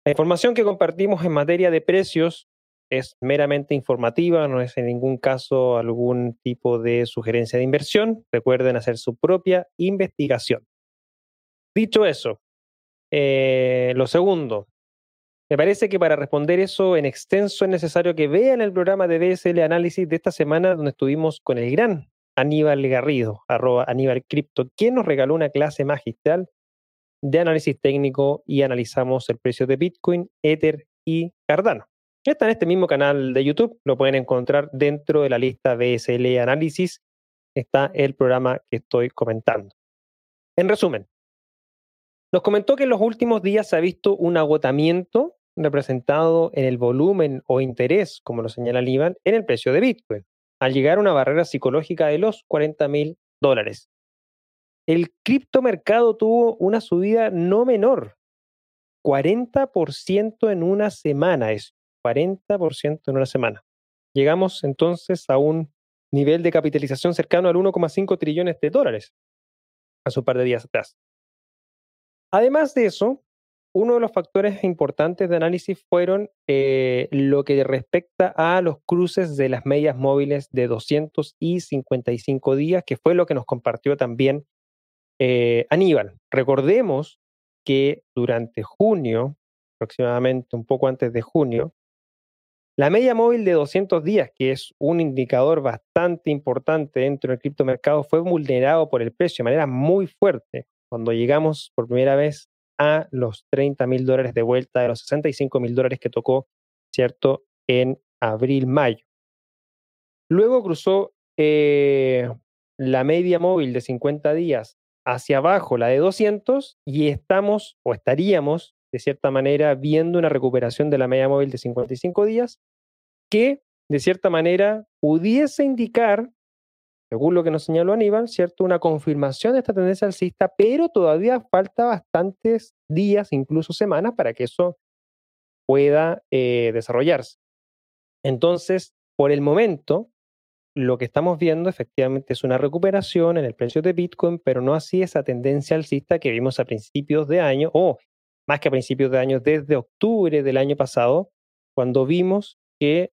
La información que compartimos en materia de precios es meramente informativa, no es en ningún caso algún tipo de sugerencia de inversión. Recuerden hacer su propia investigación. Dicho eso, lo segundo. Me parece que para responder eso en extenso es necesario que vean el programa de BSL Análisis de esta semana donde estuvimos con el gran Aníbal Garrido, @AníbalCrypto, quien nos regaló una clase magistral de análisis técnico y analizamos el precio de Bitcoin, Ether y Cardano. Está en este mismo canal de YouTube, lo pueden encontrar dentro de la lista BSL Análisis, está el programa que estoy comentando. En resumen, nos comentó que en los últimos días se ha visto un agotamiento representado en el volumen o interés, como lo señala Aníbal, en el precio de Bitcoin, al llegar a una barrera psicológica de los $40,000. el criptomercado tuvo una subida no menor, 40% en una semana, eso, 40% en una semana. Llegamos entonces a un nivel de capitalización cercano al 1,5 trillones de dólares hace un par de días atrás. Además de eso, uno de los factores importantes de análisis fueron lo que respecta a los cruces de las medias móviles de 200 y 55 días, que fue lo que nos compartió también Aníbal. Recordemos que durante junio, aproximadamente un poco antes de junio, la media móvil de 200 días, que es un indicador bastante importante dentro del criptomercado, fue vulnerado por el precio de manera muy fuerte cuando llegamos por primera vez a los $30,000 de vuelta, de los $65,000 que tocó, ¿cierto?, en abril-mayo. Luego cruzó la media móvil de 50 días hacia abajo, la de 200, y estamos o estaríamos de cierta manera viendo una recuperación de la media móvil de 55 días que de cierta manera pudiese indicar, según lo que nos señaló Aníbal, ¿cierto?, una confirmación de esta tendencia alcista, pero todavía falta bastantes días, incluso semanas, para que eso pueda desarrollarse. Entonces, por el momento, lo que estamos viendo efectivamente es una recuperación en el precio de Bitcoin, pero no así esa tendencia alcista que vimos a principios de año, más que a principios de año, desde octubre del año pasado, cuando vimos que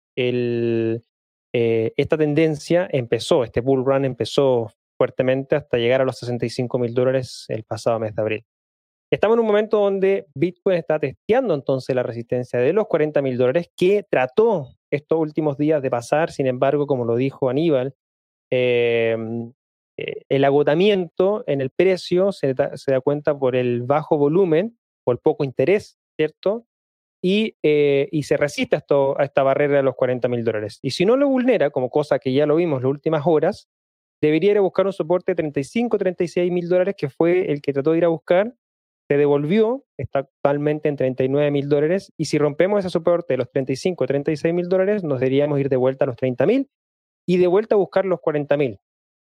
esta tendencia empezó, este bull run empezó fuertemente hasta llegar a los $65,000 el pasado mes de abril. Estamos en un momento donde Bitcoin está testeando entonces la resistencia de los $40,000 que trató estos últimos días de pasar. Sin embargo, como lo dijo Aníbal, el agotamiento en el precio se da cuenta por el bajo volumen, por poco interés, ¿cierto? Y se resiste a esta barrera de los $40,000. Y si no lo vulnera, como cosa que ya lo vimos las últimas horas, debería ir a buscar un soporte de $36,000, que fue el que trató de ir a buscar, se devolvió, está actualmente en $39,000, y si rompemos ese soporte de los $36,000, nos deberíamos ir de vuelta a los $30,000 y de vuelta a buscar los $40,000.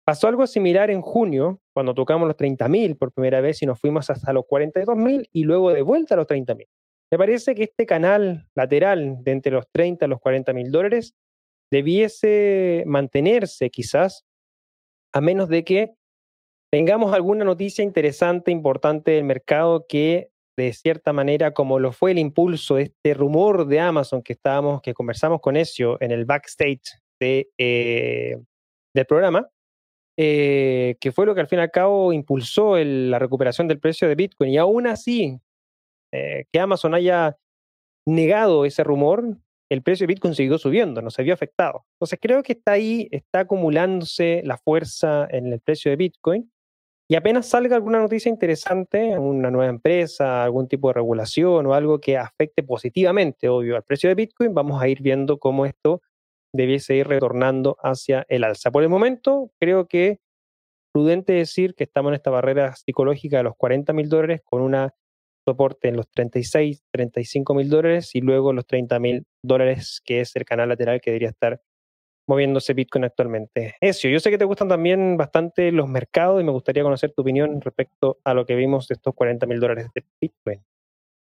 Pasó algo similar en junio, cuando tocamos los $30,000 por primera vez y nos fuimos hasta los $42,000 y luego de vuelta a los $30,000. Me parece que este canal lateral de entre los $30,000 a los $40,000 debiese mantenerse quizás, a menos de que tengamos alguna noticia interesante, importante del mercado que, de cierta manera, como lo fue el impulso de este rumor de Amazon que conversamos con Ezio en el backstage del programa, que fue lo que al fin y al cabo impulsó la recuperación del precio de Bitcoin. Y aún así, que Amazon haya negado ese rumor, el precio de Bitcoin siguió subiendo, no se vio afectado. Entonces creo que está acumulándose la fuerza en el precio de Bitcoin, y apenas salga alguna noticia interesante, una nueva empresa, algún tipo de regulación o algo que afecte positivamente, obvio, al precio de Bitcoin, vamos a ir viendo cómo esto debiese ir retornando hacia el alza. Por el momento, creo que es prudente decir que estamos en esta barrera psicológica de los $40,000 con un soporte en los $35,000 y luego los $30,000, que es el canal lateral que debería estar moviéndose Bitcoin actualmente. Ezio, yo sé que te gustan también bastante los mercados y me gustaría conocer tu opinión respecto a lo que vimos de estos $40,000 de Bitcoin.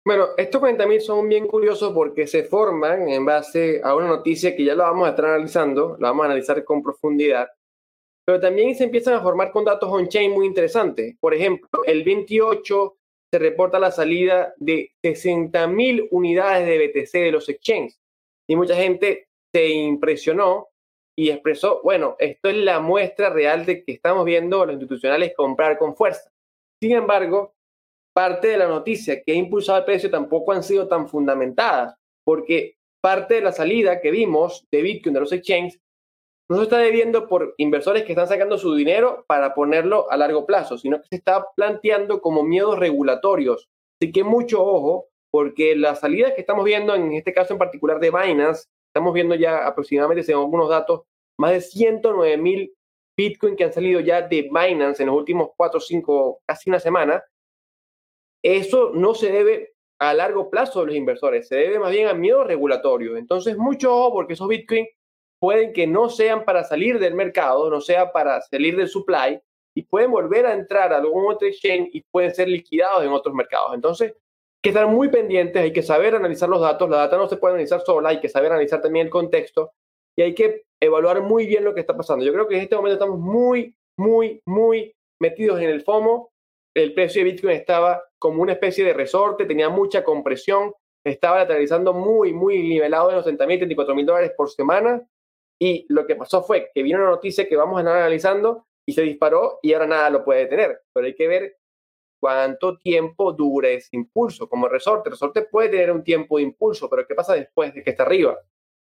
Bueno, estos $40,000 son bien curiosos porque se forman en base a una noticia que ya la vamos a estar analizando, la vamos a analizar con profundidad, pero también se empiezan a formar con datos on-chain muy interesantes. Por ejemplo, el 28 se reporta la salida de 60,000 unidades de BTC de los exchanges y mucha gente se impresionó y expresó, bueno, esto es la muestra real de que estamos viendo a los institucionales comprar con fuerza. Sin embargo, parte de la noticia que ha impulsado el precio tampoco han sido tan fundamentadas, porque parte de la salida que vimos de Bitcoin de los exchanges no se está debiendo por inversores que están sacando su dinero para ponerlo a largo plazo, sino que se está planteando como miedos regulatorios. Así que mucho ojo, porque las salidas que estamos viendo, en este caso en particular de Binance, estamos viendo ya aproximadamente, según algunos datos, más de 109,000 Bitcoin que han salido ya de Binance en los últimos 4, 5, casi una semana. Eso no se debe a largo plazo de los inversores, se debe más bien a miedo regulatorio. Entonces, mucho ojo porque esos Bitcoin pueden que no sean para salir del mercado, no sea para salir del supply, y pueden volver a entrar a algún otro exchange y pueden ser liquidados en otros mercados. Entonces, hay que estar muy pendientes, hay que saber analizar los datos, la data no se puede analizar sola, hay que saber analizar también el contexto y hay que evaluar muy bien lo que está pasando. Yo creo que en este momento estamos muy metidos en el FOMO. El precio de Bitcoin estaba como una especie de resorte, tenía mucha compresión, estaba lateralizando muy nivelado en los $30,000, $34,000 por semana, y lo que pasó fue que vino una noticia que vamos a estar analizando y se disparó y ahora nada lo puede detener, pero hay que ver cuánto tiempo dure ese impulso como resorte. El resorte puede tener un tiempo de impulso, pero ¿qué pasa después de que está arriba?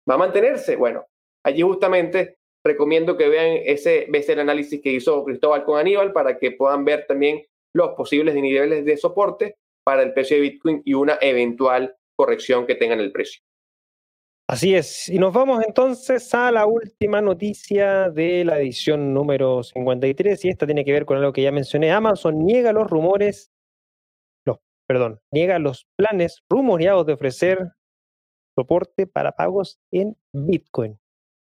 ¿Va a mantenerse? Bueno, allí justamente recomiendo que vean ese el análisis que hizo Cristóbal con Aníbal para que puedan ver también los posibles niveles de soporte para el precio de Bitcoin y una eventual corrección que tengan el precio. Así es. Y nos vamos entonces a la última noticia de la edición número 53, y esta tiene que ver con algo que ya mencioné. Amazon niega los planes rumoreados de ofrecer soporte para pagos en Bitcoin.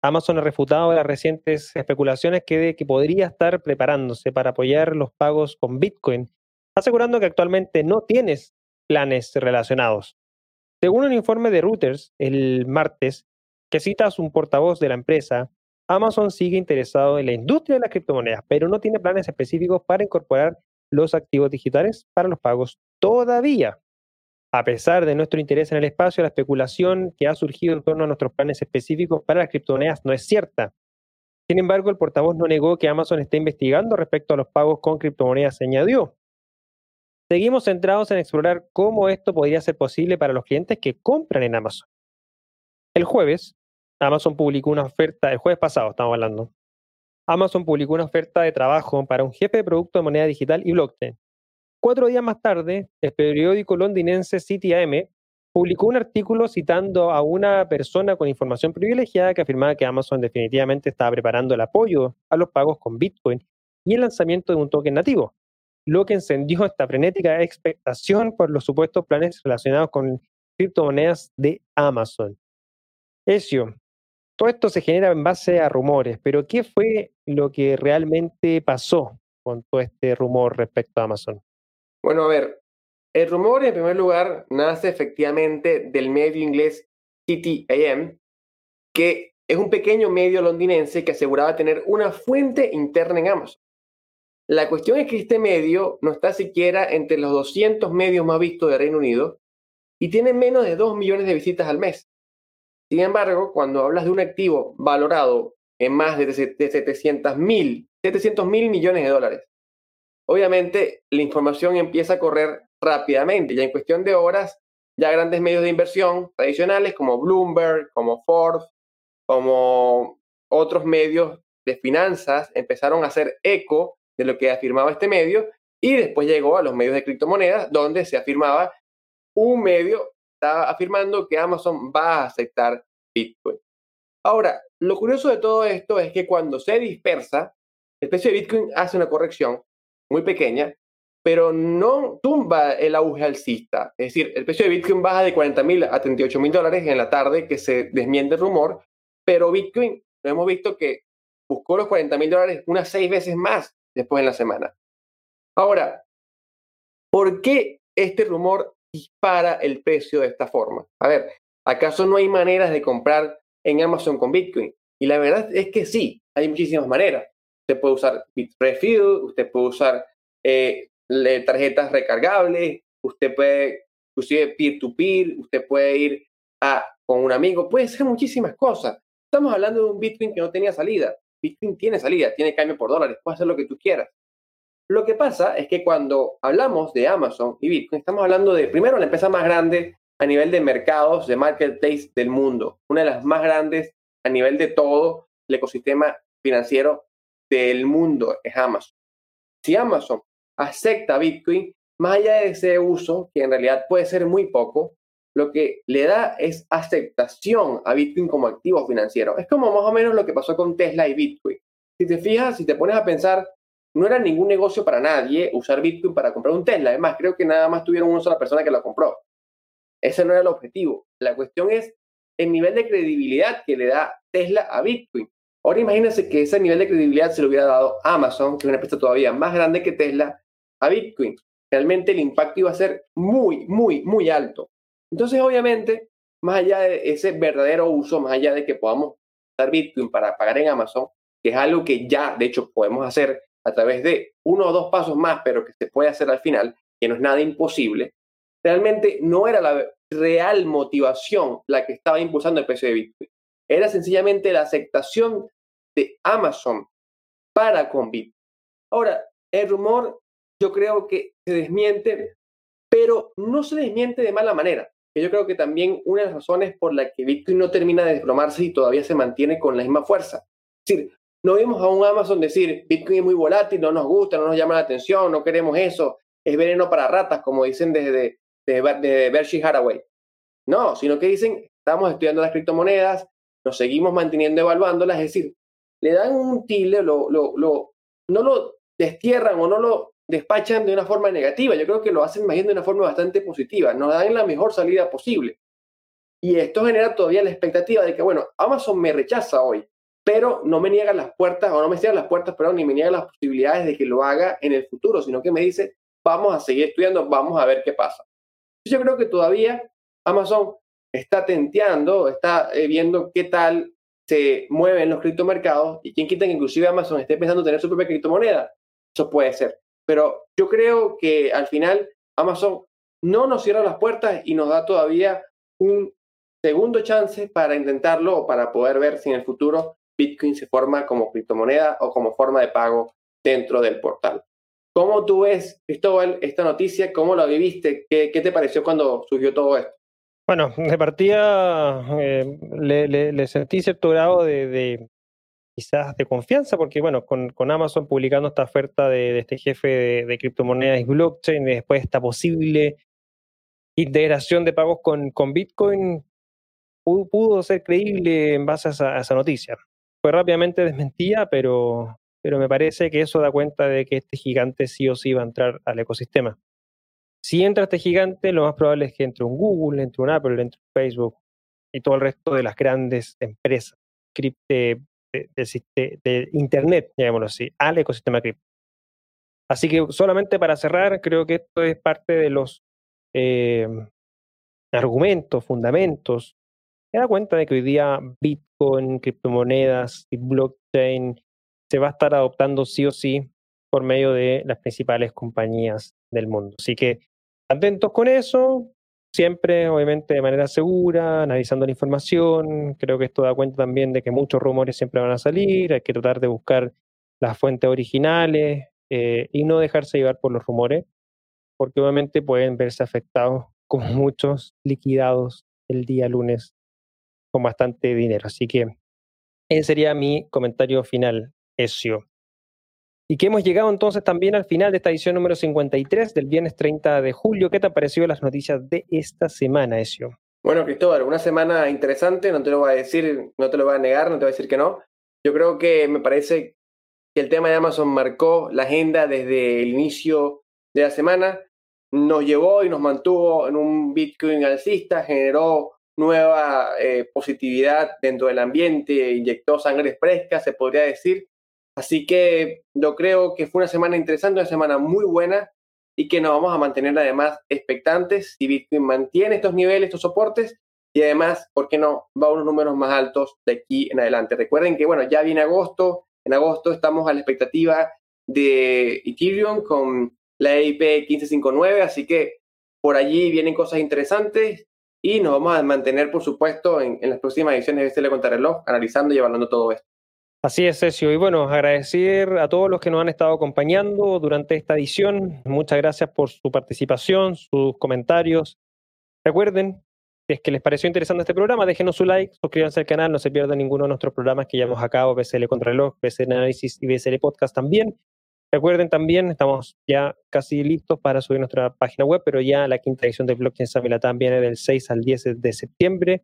Amazon ha refutado las recientes especulaciones que podría estar preparándose para apoyar los pagos con Bitcoin, asegurando que actualmente no tienes planes relacionados. Según un informe de Reuters el martes, que cita a un portavoz de la empresa, Amazon sigue interesado en la industria de las criptomonedas, pero no tiene planes específicos para incorporar los activos digitales para los pagos todavía. A pesar de nuestro interés en el espacio, la especulación que ha surgido en torno a nuestros planes específicos para las criptomonedas no es cierta. Sin embargo, el portavoz no negó que Amazon está investigando respecto a los pagos con criptomonedas, añadió. Seguimos centrados en explorar cómo esto podría ser posible para los clientes que compran en Amazon. El jueves pasado estamos hablando. Amazon publicó una oferta de trabajo para un jefe de producto de moneda digital y blockchain. 4 días más tarde, el periódico londinense City AM publicó un artículo citando a una persona con información privilegiada que afirmaba que Amazon definitivamente estaba preparando el apoyo a los pagos con Bitcoin y el lanzamiento de un token nativo, lo que encendió esta frenética expectación por los supuestos planes relacionados con criptomonedas de Amazon. Ezio, todo esto se genera en base a rumores, pero ¿qué fue lo que realmente pasó con todo este rumor respecto a Amazon? Bueno, a ver, el rumor en primer lugar nace efectivamente del medio inglés City AM, que es un pequeño medio londinense que aseguraba tener una fuente interna en Amazon. La cuestión es que este medio no está siquiera entre los 200 medios más vistos del Reino Unido y tiene menos de 2 millones de visitas al mes. Sin embargo, cuando hablas de un activo valorado en más de 700 mil millones de dólares, obviamente la información empieza a correr rápidamente. Ya en cuestión de horas, ya grandes medios de inversión tradicionales como Bloomberg, como Forbes, como otros medios de finanzas empezaron a hacer eco de lo que afirmaba este medio, y después llegó a los medios de criptomonedas, donde se afirmaba, un medio estaba afirmando que Amazon va a aceptar Bitcoin. Ahora, lo curioso de todo esto es que cuando se dispersa, el precio de Bitcoin hace una corrección muy pequeña, pero no tumba el auge alcista. Es decir, el precio de Bitcoin baja de $40,000 a $38,000 en la tarde, que se desmiente el rumor, pero Bitcoin, lo hemos visto que buscó los $40,000 unas 6 veces más después en la semana. Ahora, ¿por qué este rumor dispara el precio de esta forma? A ver, ¿acaso no hay maneras de comprar en Amazon con Bitcoin? Y la verdad es que sí, hay muchísimas maneras. Usted puede usar Bitrefill, usted puede usar tarjetas recargables, usted puede inclusive peer-to-peer, usted puede ir con un amigo, puede ser muchísimas cosas. Estamos hablando de un Bitcoin que no tenía salida. Bitcoin tiene salida, tiene cambio por dólares, puedes hacer lo que tú quieras. Lo que pasa es que cuando hablamos de Amazon y Bitcoin, estamos hablando de, primero, la empresa más grande a nivel de mercados, de marketplace del mundo. Una de las más grandes a nivel de todo el ecosistema financiero del mundo es Amazon. Si Amazon acepta Bitcoin, más allá de ese uso, que en realidad puede ser muy poco, lo que le da es aceptación a Bitcoin como activo financiero. Es como más o menos lo que pasó con Tesla y Bitcoin. Si te fijas, si te pones a pensar, no era ningún negocio para nadie usar Bitcoin para comprar un Tesla. Además, creo que nada más tuvieron una sola persona que lo compró. Ese no era el objetivo. La cuestión es el nivel de credibilidad que le da Tesla a Bitcoin. Ahora imagínense que ese nivel de credibilidad se lo hubiera dado Amazon, que es una empresa todavía más grande que Tesla, a Bitcoin. Realmente el impacto iba a ser muy, muy, muy alto. Entonces, obviamente, más allá de ese verdadero uso, más allá de que podamos usar Bitcoin para pagar en Amazon, que es algo que ya, de hecho, podemos hacer a través de uno o dos pasos más, pero que se puede hacer al final, que no es nada imposible, realmente no era la real motivación la que estaba impulsando el precio de Bitcoin. Era sencillamente la aceptación de Amazon para con Bitcoin. Ahora, el rumor yo creo que se desmiente, pero no se desmiente de mala manera. Yo creo que también una de las razones por la que Bitcoin no termina de desplomarse y todavía se mantiene con la misma fuerza. Es decir, no vimos a un Amazon decir, Bitcoin es muy volátil, no nos gusta, no nos llama la atención, no queremos eso, es veneno para ratas, como dicen desde Berkshire Hathaway. No, sino que dicen, estamos estudiando las criptomonedas, nos seguimos manteniendo, evaluándolas, es decir, le dan un tile, no lo destierran o no lo despachan de una forma negativa. Yo creo que lo hacen más bien de una forma bastante positiva. Nos dan la mejor salida posible. Y esto genera todavía la expectativa de que, bueno, Amazon me rechaza hoy, pero no me niegan las puertas, o no me cierran las puertas, pero ni me niegan las posibilidades de que lo haga en el futuro, sino que me dice, vamos a seguir estudiando, vamos a ver qué pasa. Yo creo que todavía Amazon está tenteando, está viendo qué tal se mueven los criptomercados, y quién quita que inclusive Amazon esté pensando tener su propia criptomoneda. Eso puede ser. Pero yo creo que al final Amazon no nos cierra las puertas y nos da todavía un segundo chance para intentarlo, o para poder ver si en el futuro Bitcoin se forma como criptomoneda o como forma de pago dentro del portal. ¿Cómo tú ves, Cristóbal, esta noticia? ¿Cómo la viviste? ¿Qué te pareció cuando surgió todo esto? Bueno, de partida le sentí cierto grado de quizás de confianza, porque bueno, con Amazon publicando esta oferta de este jefe de criptomonedas y blockchain, y después esta posible integración de pagos con Bitcoin, pudo ser creíble en base a esa noticia. Fue rápidamente desmentida, pero me parece que eso da cuenta de que este gigante sí o sí va a entrar al ecosistema. Si entra este gigante, lo más probable es que entre un Google, entre un Apple, entre un Facebook y todo el resto de las grandes empresas de Internet, llamémoslo así, al ecosistema cripto. Así que solamente para cerrar, creo que esto es parte de los argumentos, fundamentos. Me da cuenta de que hoy día Bitcoin, criptomonedas y blockchain se va a estar adoptando sí o sí por medio de las principales compañías del mundo. Así que atentos con eso, siempre obviamente de manera segura, analizando la información. Creo que esto da cuenta también de que muchos rumores siempre van a salir, hay que tratar de buscar las fuentes originales y no dejarse llevar por los rumores, porque obviamente pueden verse afectados, como muchos, liquidados el día lunes con bastante dinero. Así que ese sería mi comentario final, Ezio. Y que hemos llegado entonces también al final de esta edición número 53 del viernes 30 de julio. ¿Qué te han parecido las noticias de esta semana, Ezio? Bueno, Cristóbal, una semana interesante, no te lo voy a decir, no te lo voy a negar, no te voy a decir que no. Yo creo que me parece que el tema de Amazon marcó la agenda desde el inicio de la semana. Nos llevó y nos mantuvo en un Bitcoin alcista, generó nueva positividad dentro del ambiente, inyectó sangre fresca, se podría decir. Así que yo creo que fue una semana interesante, una semana muy buena, y que nos vamos a mantener además expectantes si Bitcoin mantiene estos niveles, estos soportes, y además, ¿por qué no?, va a unos números más altos de aquí en adelante. Recuerden que, bueno, ya viene agosto, en agosto estamos a la expectativa de Ethereum con la EIP 1559, así que por allí vienen cosas interesantes y nos vamos a mantener, por supuesto, en las próximas ediciones de Este Le Contrarreloj, analizando y evaluando todo esto. Así es, Ezio. Y bueno, agradecer a todos los que nos han estado acompañando durante esta edición. Muchas gracias por su participación, sus comentarios. Recuerden, si es que les pareció interesante este programa, déjenos su like, suscríbanse al canal, no se pierdan ninguno de nuestros programas que llevamos a cabo, BCL Contrarreloj, BCL Análisis y BCL Podcast también. Recuerden también, estamos ya casi listos para subir nuestra página web, pero ya la quinta edición del Blockchain Summit Latam viene del 6 al 10 de septiembre.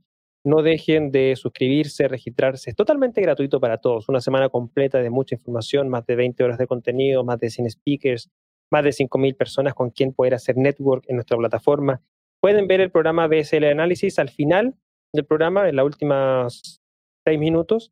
No dejen de suscribirse, registrarse. Es totalmente gratuito para todos. Una semana completa de mucha información, más de 20 horas de contenido, más de 100 speakers, más de 5.000 personas con quien poder hacer network en nuestra plataforma. Pueden ver el programa BSL Análisis al final del programa, en las últimas 6 minutos.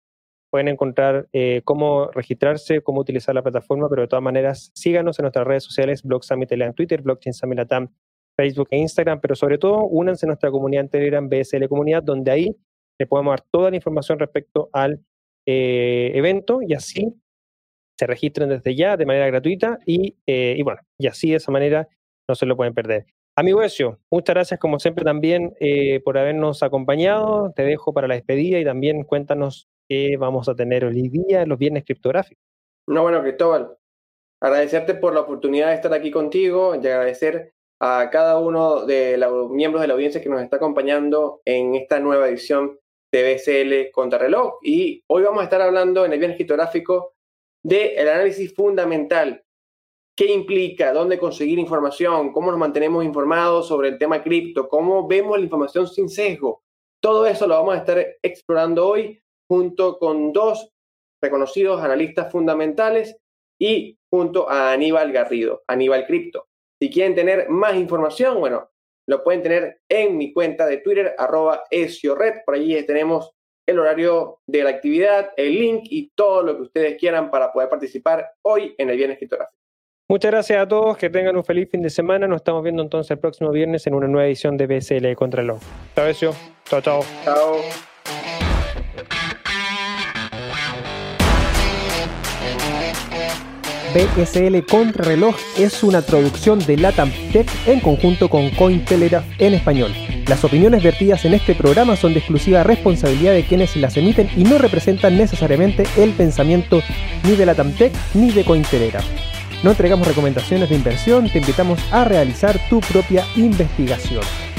pueden encontrar cómo registrarse, cómo utilizar la plataforma, pero de todas maneras síganos en nuestras redes sociales, Blog Summit LA en Twitter, Blockchain Summit Latam, Facebook e Instagram, pero sobre todo únanse a nuestra comunidad en Telegram, BSL Comunidad, donde ahí le podemos dar toda la información respecto al evento y así se registren desde ya de manera gratuita y bueno, y así de esa manera no se lo pueden perder. Amigo Ezio, muchas gracias como siempre también por habernos acompañado. Te dejo para la despedida y también cuéntanos qué vamos a tener hoy día, los viernes criptográficos. No, bueno, Cristóbal, agradecerte por la oportunidad de estar aquí contigo y agradecer a cada uno de los miembros de la audiencia que nos está acompañando en esta nueva edición de BCL Contrarreloj. Y hoy vamos a estar hablando en el viernes criptográfico del análisis fundamental. ¿Qué implica? ¿Dónde conseguir información? ¿Cómo nos mantenemos informados sobre el tema cripto? ¿Cómo vemos la información sin sesgo? Todo eso lo vamos a estar explorando hoy junto con dos reconocidos analistas fundamentales y junto a Aníbal Garrido, Aníbal Cripto. Si quieren tener más información, bueno, lo pueden tener en mi cuenta de Twitter, @EzioRed. Por allí tenemos el horario de la actividad, el link y todo lo que ustedes quieran para poder participar hoy en el Viernes Criptográfico. Muchas gracias a todos, que tengan un feliz fin de semana. Nos estamos viendo entonces el próximo viernes en una nueva edición de BSL Contrarreloj. Chao, Ezio. Chao, chao. Chao. BSL Contrarreloj es una traducción de Latam Tech en conjunto con Cointelegraph en español. Las opiniones vertidas en este programa son de exclusiva responsabilidad de quienes las emiten y no representan necesariamente el pensamiento ni de Latam Tech ni de Cointelegraph. No entregamos recomendaciones de inversión, te invitamos a realizar tu propia investigación.